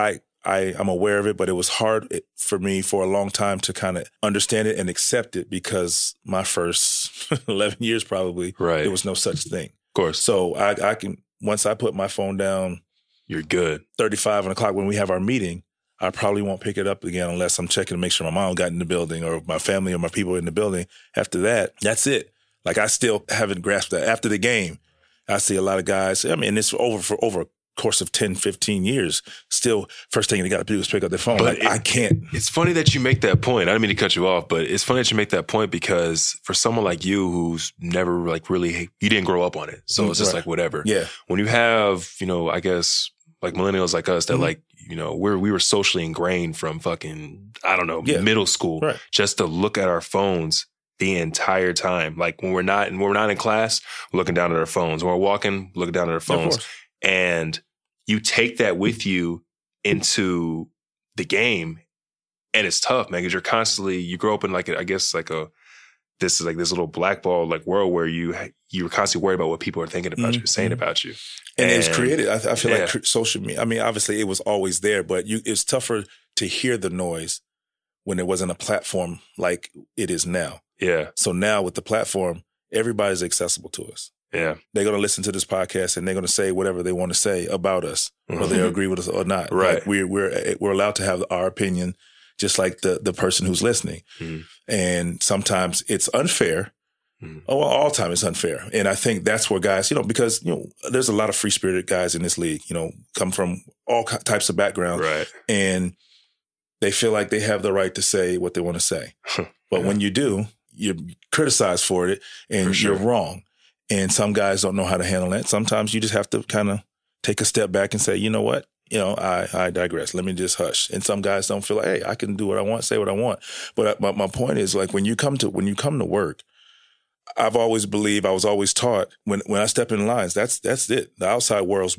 I'm aware of it, but it was hard for me for a long time to kind of understand it and accept it because my first 11 years probably, there was no such thing. Of course. So I can once I put my phone down, you're good. 35 on the clock when we have our meeting, I probably won't pick it up again unless I'm checking to make sure my mom got in the building or my family or my people in the building. After that, that's it. Like, I still haven't grasped that. After the game, I see a lot of guys, I mean, it's over for over a course of 10, 15 years. Still, first thing they got to do is pick up their phone. But like, I can't. It's funny that you make that point. I didn't mean to cut you off, but it's funny that you make that point because for someone like you who's never like really, you didn't grow up on it. So it's just right. Like whatever. Yeah. When you have, you know, I guess like millennials like us that mm-hmm. like, you know, we were socially ingrained from fucking, I don't know, middle school right. just to look at our phones the entire time. Like when we're not in class, we're looking down at our phones. When we're walking, looking down at our phones. And you take that with you into the game, and it's tough, man, because you're constantly, you grow up in like, I guess like a, this is like this little black ball like world where you're constantly worried about what people are thinking about mm-hmm. you, saying about you. And it's created. I feel like social media, I mean, obviously it was always there, but it's tougher to hear the noise when it wasn't a platform like it is now. Yeah. So now with the platform, everybody's accessible to us. Yeah. They're going to listen to this podcast and they're going to say whatever they want to say about us, mm-hmm. whether they agree with us or not. Right. Like we're allowed to have our opinion, just like the person who's listening. Mm-hmm. And sometimes it's unfair. Mm-hmm. Oh, well, all time it's unfair. And I think that's where guys, you know, because, you know, there's a lot of free spirited guys in this league, you know, come from all types of backgrounds. Right. And they feel like they have the right to say what they want to say. But when you do, you're criticized for it and for sure. You're wrong. And some guys don't know how to handle that. Sometimes you just have to kind of take a step back and say, you know what? You know, I digress. Let me just hush. And some guys don't feel like, hey, I can do what I want, say what I want. But my point is, like, when you come to work, I've always believed, I was always taught when I step in lines, that's it. The outside world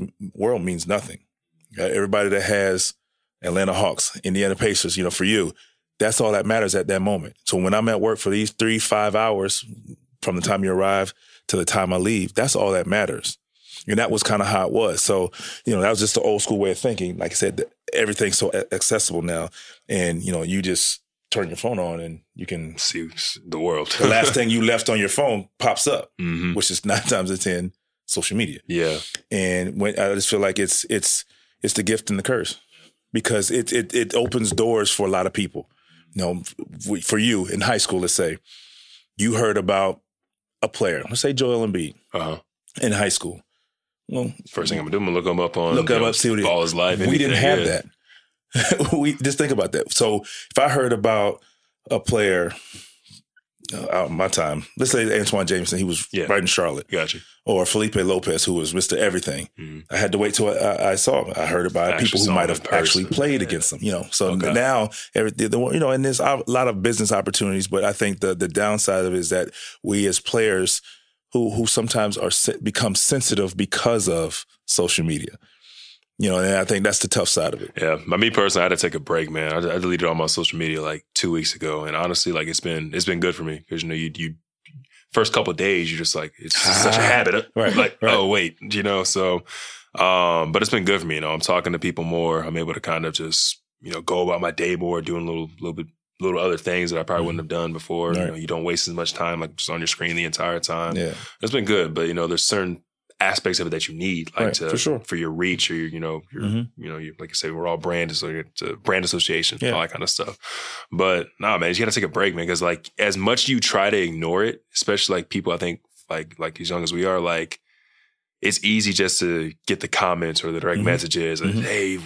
means nothing. Everybody that has Atlanta Hawks, Indiana Pacers, you know, for you, that's all that matters at that moment. So when I'm at work for these 3-5 hours from the time you arrive to the time I leave, that's all that matters. And that was kind of how it was. So, you know, that was just the old school way of thinking. Like I said, everything's so accessible now. And, you know, you just turn your phone on and you can see the world. The last thing you left on your phone pops up, mm-hmm. which is 9 times out of 10 social media. Yeah. And I just feel like it's the gift and the curse because it opens doors for a lot of people. You know, for you in high school, let's say, you heard about a player. Let's say Joel Embiid uh-huh. in high school. Well, first thing I'm going to do, I'm going to look him up on see what all his life. We didn't have that. We just think about that. So if I heard about a player out in my time, let's say Antoine Jameson, he was right in Charlotte. Gotcha. Or Felipe Lopez, who was Mr. Everything. Mm. I had to wait till I saw him. I heard about people who might have actually played against them. You know, so now you know, and there's a lot of business opportunities, but I think the downside of it is that we as players who sometimes become sensitive because of social media. You know, and I think that's the tough side of it. Yeah. Me personally, I had to take a break, man. I deleted all my social media like 2 weeks ago. And honestly, like it's been good for me because, you know, you first couple of days, you're just like, it's just such a habit. Right, like, oh, wait, you know, so, but it's been good for me. You know, I'm talking to people more. I'm able to kind of just, you know, go about my day more, doing little other things that I probably mm-hmm. wouldn't have done before. Right. You know, you don't waste as much time, like just on your screen the entire time. Yeah. It's been good. But, you know, there's certain aspects of it that you need, like for your reach or your mm-hmm. you know, like you say, we're all brand, so brand association, all that kind of stuff. But nah, man, you gotta take a break, man, because like as much you try to ignore it, especially like people, I think like as young as we are, like it's easy just to get the comments or the direct mm-hmm. messages, and mm-hmm. hey,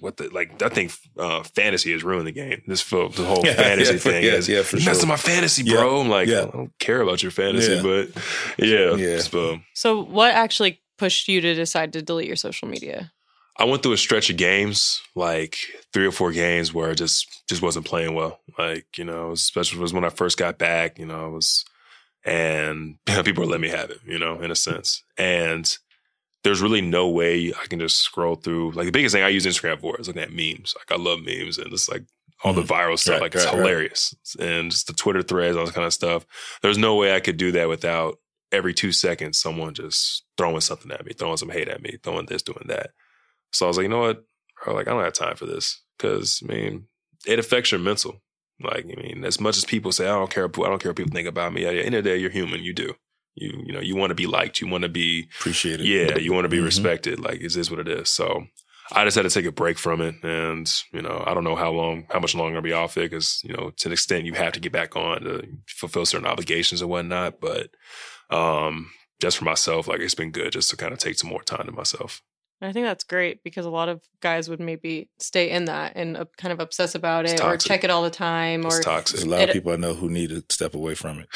what the, like, I think fantasy has ruined the game. The whole fantasy thing is messing my fantasy, bro. Yeah. I'm like, I don't care about your fantasy, but yeah. So what actually pushed you to decide to delete your social media? I went through a stretch of games, like 3 or 4 games where I just wasn't playing well. Like, you know, especially was when I first got back, you know, and people let me have it, you know, in a sense. And there's really no way I can just scroll through. Like the biggest thing I use Instagram for is looking at memes. Like I love memes and just like all the viral stuff. Like it's hilarious. And just the Twitter threads, all this kind of stuff. There's no way I could do that without every 2 seconds someone just throwing something at me, throwing some hate at me, throwing this, doing that. So I was like, you know what? Like I don't have time for this because, I mean, it affects your mental. Like, I mean, as much as people say, I don't care what people think about me. At the end of the day, you're human. You do. You want to be liked. You want to be appreciated. Yeah, you want to be respected. Like, it is what it is. So I just had to take a break from it. And, I don't know how much longer I'll be off it, because, to an extent you have to get back on to fulfill certain obligations and whatnot. But just for myself, like, it's been good just to kind of take some more time to myself. I think that's great, because a lot of guys would maybe stay in that and kind of obsess about it or check it all the time. It's toxic. There's a lot of people I know who need to step away from it.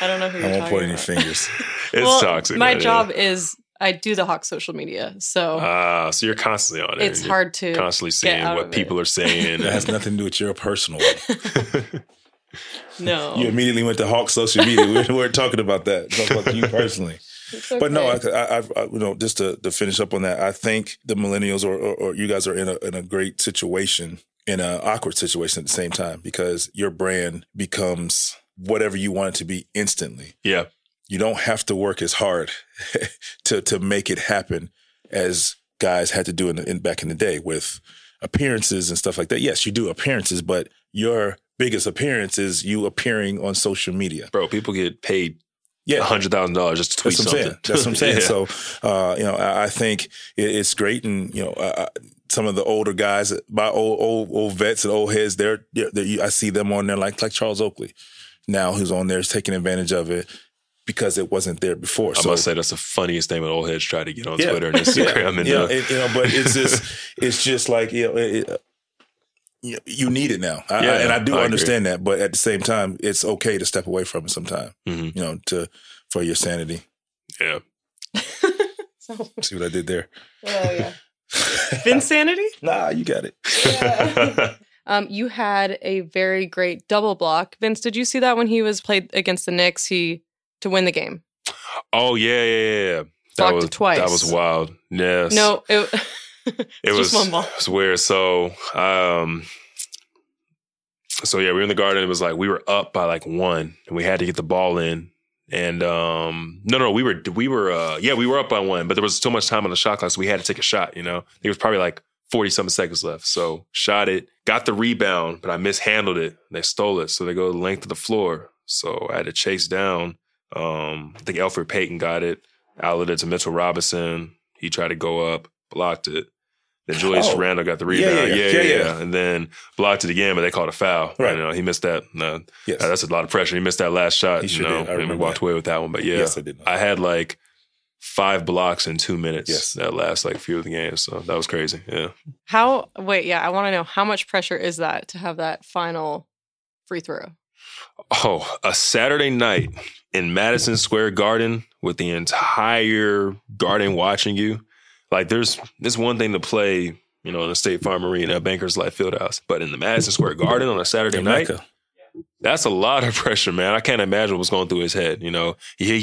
I don't know who you're talking about. I won't point any fingers. It's toxic. My job is I do the Hawk social media. So so you're constantly on it. It's hard to constantly seeing what people are saying. That has nothing to do with your personal life. No. You immediately went to Hawk social media. We weren't talking about that. Talking about you personally. Okay. But no, I just to finish up on that, I think the millennials or you guys are in a great situation, in an awkward situation at the same time, because your brand becomes whatever you want it to be instantly. Yeah. You don't have to work as hard to make it happen as guys had to do back in the day with appearances and stuff like that. Yes, you do appearances, but your biggest appearance is you appearing on social media. Bro, people get paid. Yeah, $100,000 just to tweet something. That's what I'm saying. So, I think it's great, and some of the older guys, my old vets and old heads, I see them on there like Charles Oakley, now who's on there is taking advantage of it because it wasn't there before. I must say that's the funniest thing when old heads try to get on Twitter and Instagram. And but it's just you need it now. I understand that. But at the same time, it's okay to step away from it sometime, for your sanity. Yeah. See what I did there? Oh, yeah. Vinsanity? Nah, you got it. Yeah. You had a very great double block. Vince, did you see that when he was played against the Knicks to win the game? Oh, yeah. Blocked it twice. That was wild. Yes. No, it... It was just one ball. It was weird. So, we were in the Garden. It was like we were up by like one, and we had to get the ball in. And we were up by one, but there was so much time on the shot clock, so we had to take a shot. There was probably like 40-something seconds left. So shot it, got the rebound, but I mishandled it. They stole it, so they go the length of the floor. So I had to chase down. I think Elfrid Payton got it, outlet to Mitchell Robinson. He tried to go up. Blocked it. Then Julius Randle got the rebound. Yeah. And then blocked it again, but they called a foul. Right. He missed that. No, yes. That's a lot of pressure. He missed that last shot. He sure did. And we walked away with that one. But yeah, yes, I had like 5 blocks in 2 minutes. Yes. That last like few of the games. So that was crazy. Yeah. I want to know how much pressure is that to have that final free throw? Oh, a Saturday night in Madison Square Garden with the entire garden watching you. Like, there's one thing to play, in the State Farm Arena, Bankers Life Fieldhouse, but in the Madison Square Garden on a Saturday night, that's a lot of pressure, man. I can't imagine what's going through his head. He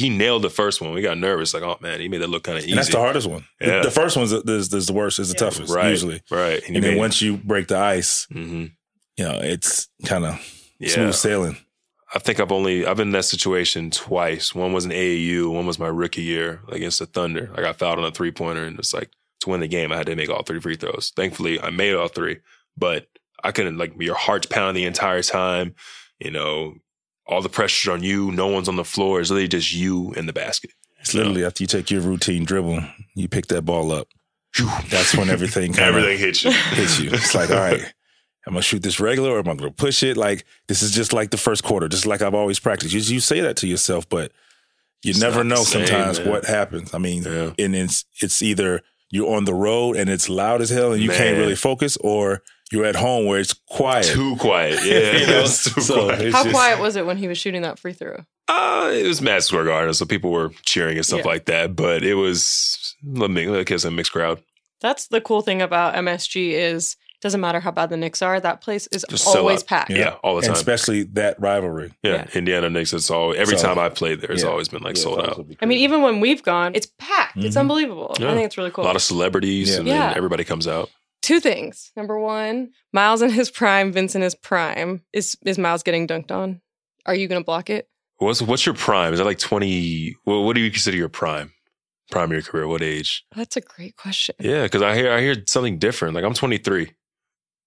nailed the first one. We got nervous, like, oh man, he made that look kind of easy. And that's the hardest one. Yeah. The first one's the worst, is the toughest, usually. Right. And then once you break the ice, it's kind of smooth sailing. I think I've been in that situation twice. One was an AAU. One was my rookie year against the Thunder. I got fouled on a 3-pointer, and it's like, to win the game, I had to make all 3 free throws. Thankfully, I made all 3, but I couldn't, your heart's pounding the entire time. All the pressure's on you. No one's on the floor. It's literally just you and the basket. It's literally after you take your routine dribble, you pick that ball up. That's when everything hits you. It's like, all right. I'm going to shoot this regular, or am I going to push it? Like, this is just like the first quarter, just like I've always practiced. You say that to yourself, but you never know sometimes what happens. I mean, and it's either you're on the road and it's loud as hell and you can't really focus, or you're at home where it's quiet. Too quiet, yeah. It's too quiet. How quiet was it when he was shooting that free throw? It was Madison Square Garden, so people were cheering and stuff like that, but it was a mixed crowd. That's the cool thing about MSG is... doesn't matter how bad the Knicks are, that place is just always packed. Yeah, all the time. And especially that rivalry. Yeah, Indiana Knicks, every time I've played there, it's always been sold out. I mean, even when we've gone, it's packed. Mm-hmm. It's unbelievable. Yeah. I think it's really cool. A lot of celebrities, and then everybody comes out. 2 things. Number 1, Miles in his prime, Vince in his prime. Is Miles getting dunked on? Are you going to block it? What's your prime? Is that like 20? What do you consider your prime? Prime of your career? What age? That's a great question. Yeah, because I hear something different. Like, I'm 23.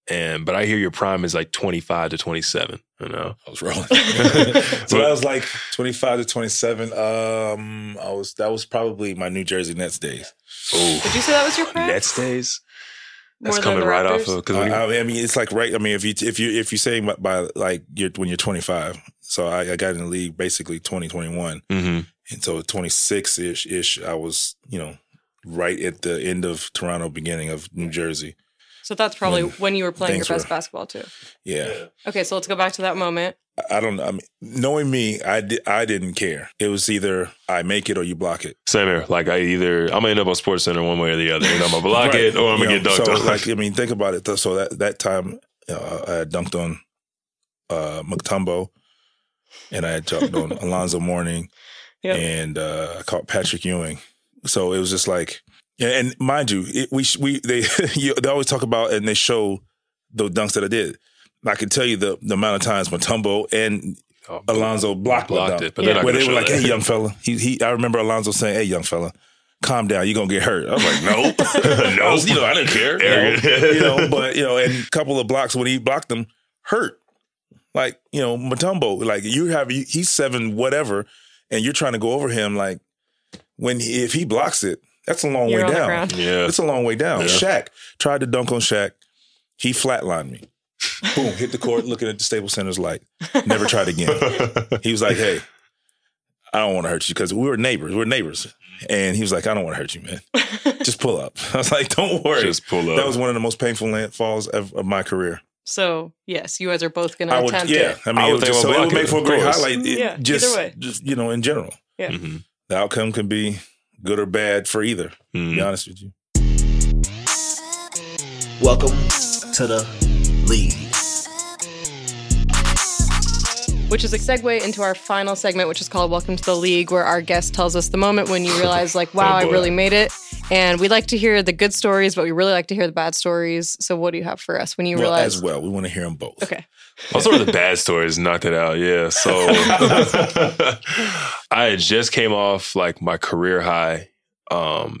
And but I hear your prime is like 25 to 27. You know, I was rolling. So I was like 25 to 27. That was probably my New Jersey Nets days. Oh, did you say that was your prime? Nets days. That's more coming right off of. It's like right. I mean, if you say by like when you're 25. So I got in the league basically 2021, and so 26-ish. I was right at the end of Toronto, beginning of New Jersey. So that's probably when you were playing your best basketball too. Yeah. Okay, so let's go back to that moment. I don't know. I mean, knowing me, I didn't care. It was either I make it or you block it. Same here. Like I'm going to end up on SportsCenter one way or the other. And I'm going to block it or I'm going to get dunked on. Think about it. So that time I had dunked on Mutombo and I had dunked on Alonzo Mourning and I caught Patrick Ewing. So it was just like, and mind you, they always talk about and they show the dunks that I did. I can tell you the amount of times Mutombo and Alonzo blocked it, but where they were like, "Hey, young fella," I remember Alonzo saying, "Hey, young fella, calm down. You're gonna get hurt." I was like, "No, no, I didn't care." And a couple of blocks when he blocked them hurt. Like Mutombo, like he's seven whatever, and you're trying to go over him. Like if he blocks it. That's a long way down. Yeah. It's a long way down. Yeah. Shaq tried to dunk on Shaq. He flatlined me. Boom, hit the court, looking at the Staples Center's like, never tried again. He was like, "Hey, I don't want to hurt you," because we were neighbors. And he was like, "I don't want to hurt you, man. Just pull up." I was like, "Don't worry. Just pull up." That was one of the most painful landfalls of my career. So, yes, you guys are both going to attempt it. Yeah, I mean, it would make for a great highlight. Yeah, either way. Just, in general. Yeah. Mm-hmm. The outcome can be good or bad for either, to be honest with you. Welcome to the league. Which is a segue into our final segment, which is called Welcome to the League, where our guest tells us the moment when you realize, like, wow, I really made it. And we like to hear the good stories, but we really like to hear the bad stories. So what do you have for us when you realize? As well, we want to hear them both. Okay. Also, the bad stories knocked it out. Yeah. So I had just came off like my career high.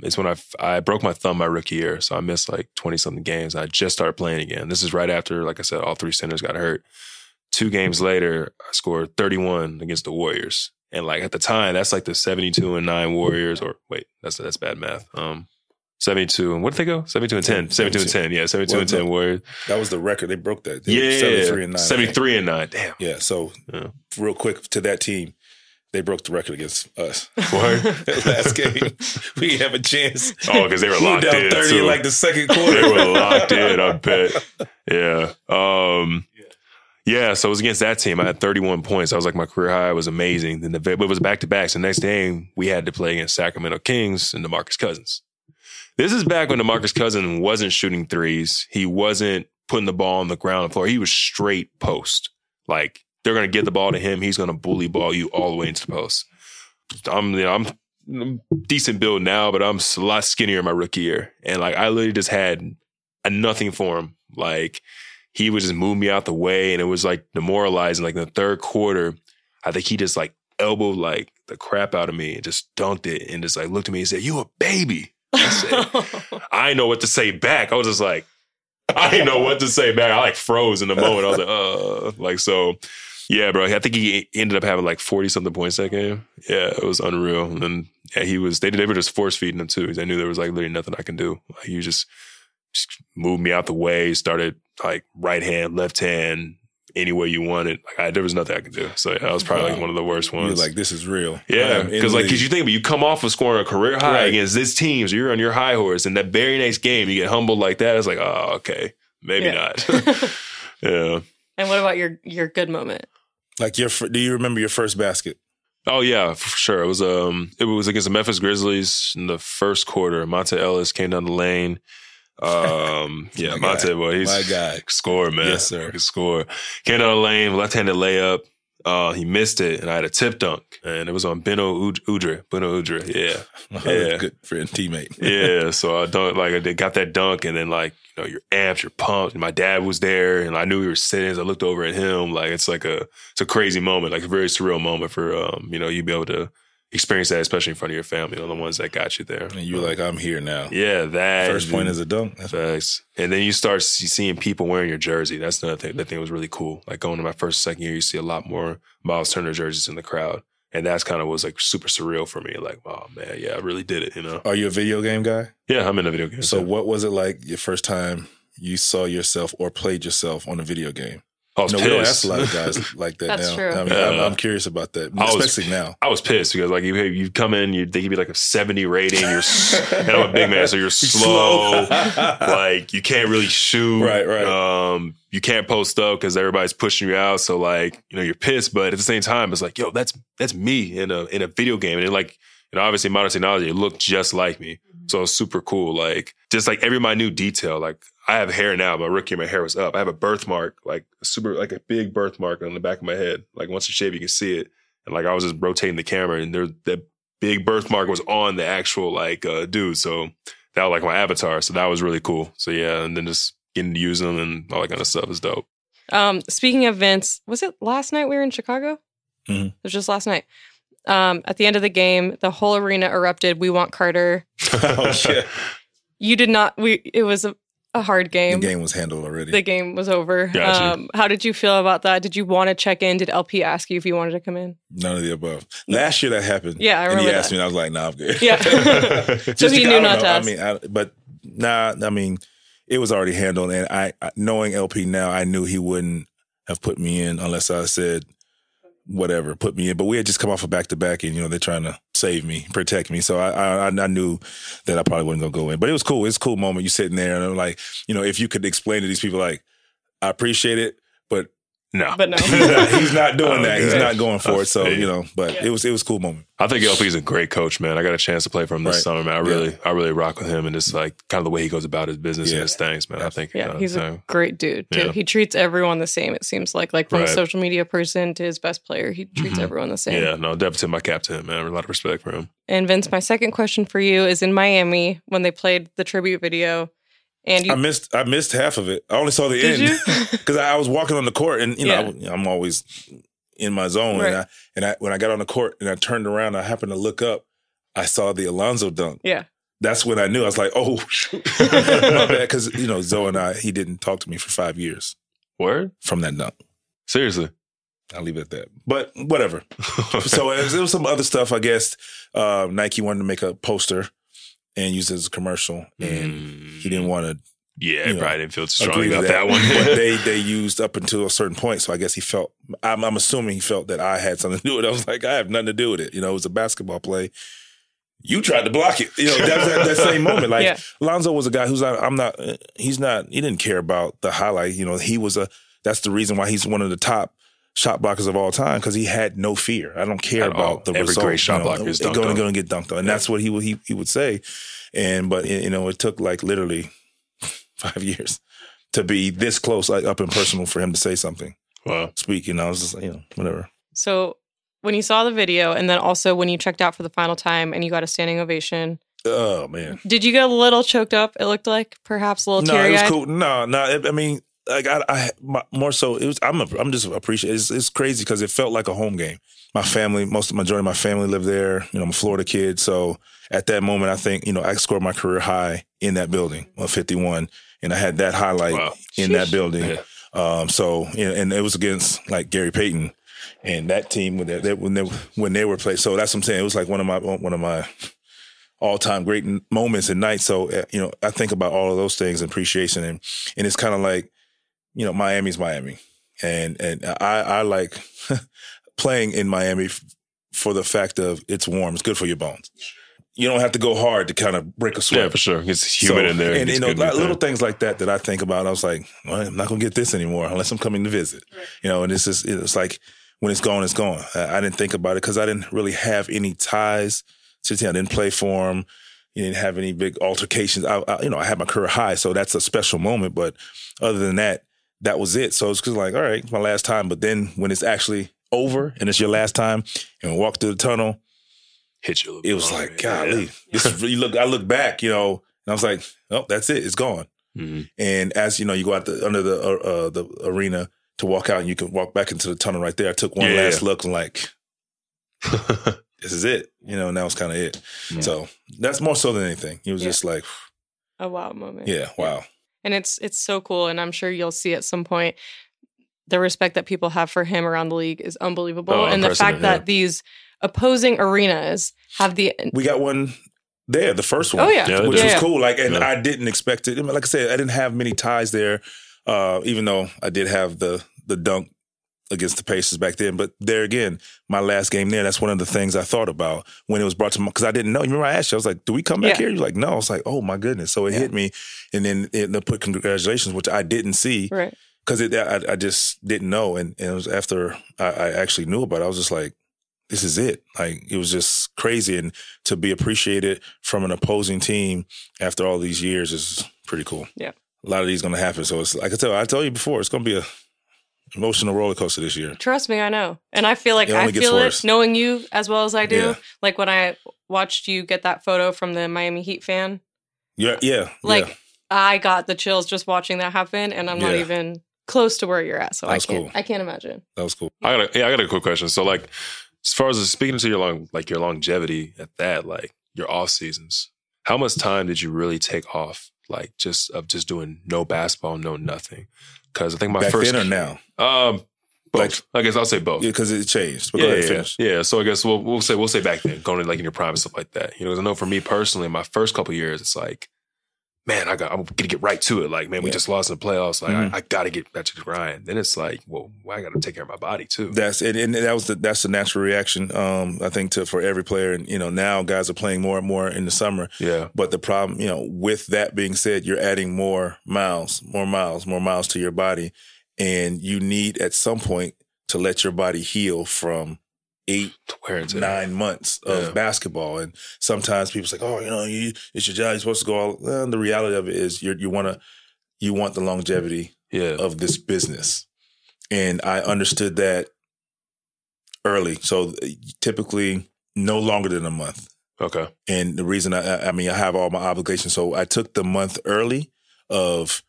It's when I broke my thumb my rookie year. So I missed like 20 something games. I just started playing again. This is right after, like I said, all three centers got hurt. 2 games later, I scored 31 against the Warriors. And like at the time, that's like the 72-9 Warriors, or wait, that's bad math. 72 and what did they go? 72-10. 72-10. Yeah, 72-10 Warriors. That was the record. They broke that. They 73-9. 73-9. Damn. Yeah. So real quick to that team, they broke the record against us. What? That last game, we didn't have a chance. Oh, because they were locked down in 30 too. Like the second quarter. They were locked in. I bet. Yeah. Yeah, so it was against that team. I had 31 points. I was like, my career high was amazing. Then it was back-to-back. So the next game, we had to play against Sacramento Kings and DeMarcus Cousins. This is back when DeMarcus Cousins wasn't shooting threes. He wasn't putting the ball on the ground floor. He was straight post. Like, they're going to get the ball to him. He's going to bully ball you all the way into the post. I'm decent build now, but I'm a lot skinnier my rookie year. And, like, I literally just had nothing for him. Like, he would just move me out the way, and it was, like, demoralizing. Like, in the third quarter, I think he just, like, elbowed, like, the crap out of me and just dunked it and just, like, looked at me and said, "You a baby." I said, I didn't know what to say back. I was just like, I didn't know what to say back. I, like, froze in the moment. I was like, Like, so, yeah, bro. I think he ended up having, like, 40-something points that game. Yeah, it was unreal. And then, yeah, they were just force-feeding him, too. I knew there was, like, literally nothing I can do. Like, you just moved me out the way, started, like, right hand, left hand, any way you wanted. Like, there was nothing I could do. So yeah, I was probably like one of the worst ones. You're like, this is real. Yeah, because like, you think, but you come off of scoring a career high against this team, so you're on your high horse, and that very next game you get humbled like that. It's like, oh, okay, maybe not. Yeah. And what about your good moment? Like, do you remember your first basket? Oh yeah, for sure. It was against the Memphis Grizzlies in the first quarter. Monta Ellis came down the lane. Yeah, Monte, boy, he's my guy. Score, man. Yes, sir. He score. Came down the lane, left-handed layup. He missed it, and I had a tip dunk, and it was on Beno Udrih. Yeah, yeah, good friend, teammate. Yeah, so I dunked, like I got that dunk, and then like you're amped, you're pumped, and my dad was there, and I knew we were sitting. As I looked over at him, like it's a crazy moment, like a very surreal moment for you to be able to experience that, especially in front of your family, they're the ones that got you there. And you're like, I'm here now. Yeah, that. First point is a dunk. Facts. And then you start seeing people wearing your jersey. That's another thing. That thing was really cool. Like going to my first, second year, you see a lot more Myles Turner jerseys in the crowd. And that's kind of was like super surreal for me. Like, oh man, yeah, I really did it, you know? Are you a video game guy? Yeah, I'm in a video game. So what was it like your first time you saw yourself or played yourself on a video game? I was pissed. We don't ask a lot of guys like that. That's now. True. I mean, I'm curious about that, especially now. I was pissed because like you come in, you think you'd be like a 70 rating, and I'm a big man, so you're slow. Like you can't really shoot. Right. You can't post up because everybody's pushing you out. So like you know you're pissed, but at the same time it's like yo, that's me in a video game, and it like and obviously modern technology, it looked just like me. So it's super cool. Like just like every minute detail. Like I have hair now. My rookie, my hair was up. I have a birthmark, like a big birthmark on the back of my head. Like once you shave, you can see it. And like I was just rotating the camera, and there that big birthmark was on the actual like dude. So that was like my avatar. So that was really cool. So yeah, and then just getting to use them and all that kind of stuff is dope. Speaking of Vince, was it last night we were in Chicago? Mm-hmm. It was just last night. At the end of the game, the whole arena erupted. We want Carter. Oh shit! You did not. It was a hard game. The game was handled already. The game was over. Gotcha. How did you feel about that? Did you want to check in? Did LP ask you if you wanted to come in? None of the above. Last year that happened. Yeah, I remember. And he asked me, and I was like, "Nah, I'm good." Yeah. So he knew not to ask. I mean, it was already handled, and I knowing LP now, I knew he wouldn't have put me in unless I said. Whatever, put me in. But we had just come off a back-to-back, and, you know, they're trying to save me, protect me. So I knew that I probably wasn't going to go in. But it was cool. It's a cool moment. You're sitting there, and I'm like, you know, if you could explain to these people, like, I appreciate it, but no. But no. He's not doing that. He's not going for it. So, you know, but yeah. It was a cool moment. I think LP's a great coach, man. I got a chance to play for him this summer, man. I really rock with him, and it's like kind of the way he goes about his business and his things, man. I think he's a great dude too. Yeah. He treats everyone the same, it seems like from a social media person to his best player, he treats everyone the same. Yeah, no, definitely my cap to him, man. A lot of respect for him. And Vince, my second question for you is in Miami when they played the tribute video. And I missed half of it. I only saw the end because I was walking on the court, and you know I'm always in my zone. Right. And I when I got on the court and I turned around, I happened to look up. I saw the Alonzo dunk. Yeah, that's when I knew. I was like, oh, shoot. My bad, because you know Zoe and he didn't talk to me for 5 years. Word from that dunk. Seriously, I'll leave it at that. But whatever. So there was some other stuff. I guess Nike wanted to make a poster. And used it as a commercial, and he didn't want to. Yeah, he probably didn't feel too strong about that one. But they used up until a certain point, so I guess he felt. I'm assuming he felt that I had something to do with it. I was like, I have nothing to do with it. You know, it was a basketball play. You tried to block it. You know, that was at that same moment. Like Lonzo was a guy who's not. I'm not. He's not. He didn't care about the highlight. You know, he was a. That's the reason why he's one of the top shot blockers of all time, because he had no fear. I don't care about the result. Every great shot blocker is dunked on. Going to get dunked on. And that's what he would say. And but you know, it took like literally 5 years to be this close, like up and personal, for him to say something. Wow. Speak, you know, I was just like, you know, whatever. So when you saw the video, and then also when you checked out for the final time and you got a standing ovation. Oh man. Did you get a little choked up? It looked like perhaps a little teary-eyed. No, it was cool. No, I mean, like more so, it was. I'm just appreciative. It's crazy because it felt like a home game. My family, majority of my family lived there. You know, I'm a Florida kid, so at that moment, I think you know I scored my career high in that building, 51, and I had that highlight in that building. Yeah. So you know, and it was against like Gary Payton and that team when they were played. So that's what I'm saying. It was like one of my all-time great moments and nights. So you know, I think about all of those things and appreciation, and it's kind of like. You know, Miami's Miami. And I like playing in Miami for the fact of it's warm. It's good for your bones. You don't have to go hard to kind of break a sweat. Yeah, for sure. It's humid in there. And you know, little things like that I think about. I was like, well, I'm not going to get this anymore unless I'm coming to visit. Right. You know, and it's like when it's gone, it's gone. I didn't think about it because I didn't really have any ties to the team. I didn't play for them. You didn't have any big altercations. I had my career high, so that's a special moment. But other than that, that was it. So it's just like, all right, my last time. But then when it's actually over and it's your last time and walk through the tunnel, hit you. It was like, golly, I look back, you know, and I was like, oh, that's it. It's gone. Mm-hmm. And as you know, you go out under the arena to walk out, and you can walk back into the tunnel right there. I took one last look and like, this is it, you know, and that was kind of it. Yeah. So that's more so than anything. It was just like a wow moment. Yeah, wow. And it's so cool, and I'm sure you'll see at some point the respect that people have for him around the league is unbelievable. Oh, and the fact that these opposing arenas have the... We got one there, the first one, which was cool. Like, and I didn't expect it. Like I said, I didn't have many ties there, even though I did have the dunk against the Pacers back then. But there again, my last game there, that's one of the things I thought about when it was brought to my, because I didn't know. You remember I asked you, I was like, do we come back here? You're like, no. I was like, oh my goodness. So it hit me. And then it put congratulations, which I didn't see. Right. Because I just didn't know. And it was after I actually knew about it, I was just like, this is it. Like, it was just crazy. And to be appreciated from an opposing team after all these years is pretty cool. Yeah. A lot of these going to happen. So it's like I told you before, it's going to be a emotional roller coaster this year. Trust me, I know. And I feel like I feel it knowing you as well as I do. Yeah. Like when I watched you get that photo from the Miami Heat fan. Yeah. Like I got the chills just watching that happen, and I'm not even close to where you're at, so I can't imagine. That was cool. I got a quick question. So, like, as far as speaking to your your longevity at that, like your off seasons, how much time did you really take off, like just doing no basketball, no nothing? Because I think my back first then or now, both. Like, I guess I'll say both. Yeah, because it changed. But go ahead and finish. Yeah. So I guess we'll say back then, going to like in your prime and stuff like that. You know, because I know for me personally, my first couple of years, it's like, man, I'm gonna get right to it. Like, man, we just lost in the playoffs. Like, I gotta get back to the grind. Then it's like, well, I gotta take care of my body too. That's it, and that's the natural reaction. I think for every player, and you know, now guys are playing more and more in the summer. Yeah. But the problem, you know, with that being said, you're adding more miles to your body, and you need at some point to let your body heal from 8 to 9 months of basketball. And sometimes people say, oh, you know, it's your job, you're supposed to go all... Well, the reality of it is you want the longevity of this business. And I understood that early. So typically no longer than a month. Okay. And the reason I have all my obligations. So I took the month early of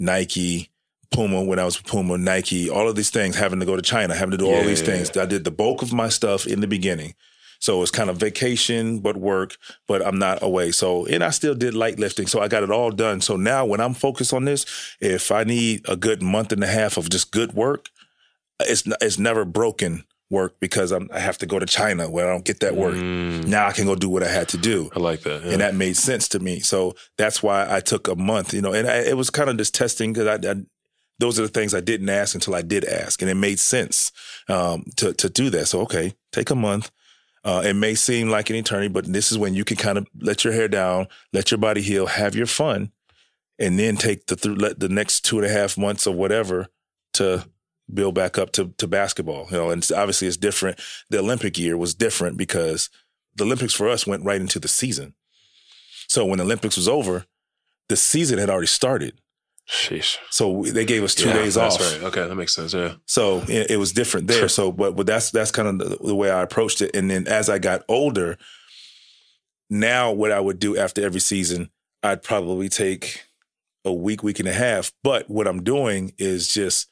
Nike, Puma, when I was with Puma, Nike, all of these things, having to go to China, having to do all these things. I did the bulk of my stuff in the beginning. So it's kind of vacation, but work, but I'm not away. So, and I still did light lifting. So I got it all done. So now when I'm focused on this, if I need a good month and a half of just good work, it's never broken work because I have to go to China where I don't get that work. Now I can go do what I had to do. I like that. Yeah. And that made sense to me. So that's why I took a month, you know, and it was kind of just testing because those are the things I didn't ask until I did ask. And it made sense to do that. So, okay, take a month. It may seem like an eternity, but this is when you can kind of let your hair down, let your body heal, have your fun, and then take let the next 2.5 months or whatever to build back up to basketball. You know, and obviously it's different. The Olympic year was different because the Olympics for us went right into the season. So when the Olympics was over, the season had already started. Sheesh. So they gave us 2 days off. That's right. Okay, that makes sense. Yeah. So it was different there. So, but that's kind of the way I approached it. And then as I got older, now what I would do after every season, I'd probably take a week and a half. But what I'm doing is just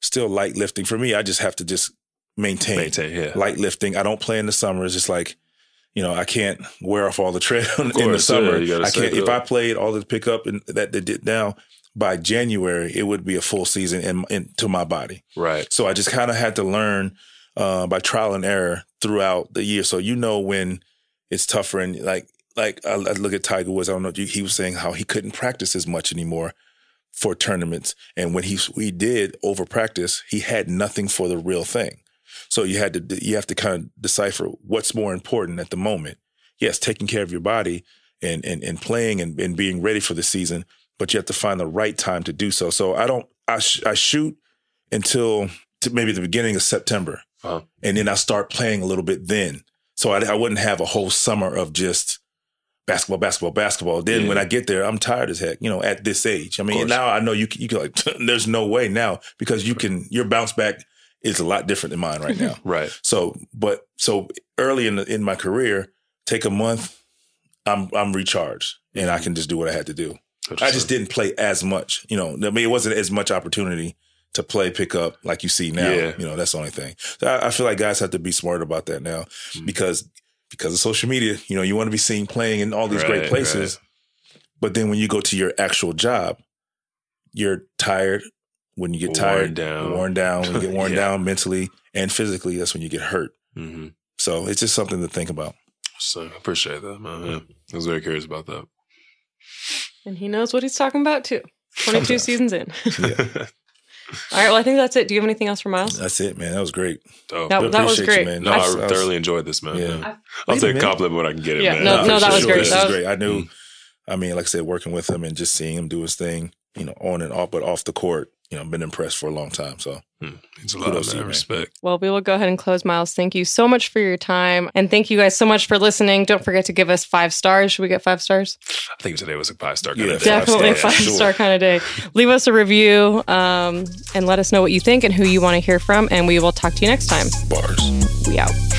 still light lifting. For me, I just have to just maintain light lifting. I don't play in the summer. It's just like, you know, I can't wear off all the tread in the summer. I can't. If I played all the pickup and that they did now, by January, it would be a full season into my body. Right. So I just kind of had to learn by trial and error throughout the year. So you know when it's tougher and like I look at Tiger Woods. I don't know. He was saying how he couldn't practice as much anymore for tournaments, and when he did over practice, he had nothing for the real thing. So you have to kind of decipher what's more important at the moment. Yes, taking care of your body and playing and being ready for the season. But you have to find the right time to do so. So I shoot until maybe the beginning of September. Wow. And then I start playing a little bit then. So I wouldn't have a whole summer of just basketball. Then when I get there, I'm tired as heck, you know, at this age. I mean, now I know you can like, there's no way now because your bounce back is a lot different than mine right now. Right. So early in my career, take a month, I'm recharged and I can just do what I had to do. I just didn't play as much, you know. I mean, it wasn't as much opportunity to play pickup like you see now. Yeah. You know, that's the only thing. So I feel like guys have to be smart about that now because because of social media, you know, you want to be seen playing in all these great places. Right. But then when you go to your actual job, you're tired. When you get worn down, when you get worn down mentally and physically, that's when you get hurt. Mm-hmm. So it's just something to think about. So I appreciate that, man. Yeah. I was very curious about that. And he knows what he's talking about too. 22 seasons in. Yeah. All right, well, I think that's it. Do you have anything else for Myles? That's it, man. That was great. Oh, that was great. You, man. No, I thoroughly enjoyed this, man. Yeah. I'll take a compliment when I can get it, man. No, that was great. That was great. I knew, I mean, like I said, working with him and just seeing him do his thing, you know, on and off, but off the court, you know, I've been impressed for a long time. So it's a lot of respect. Well, we will go ahead and close, Myles. Thank you so much for your time. And thank you guys so much for listening. Don't forget to give us 5 stars. Should we get 5 stars? I think today was a 5-star kind of day. Definitely a 5-star kind of day. Leave us a review and let us know what you think and who you want to hear from. And we will talk to you next time. Bars. We out.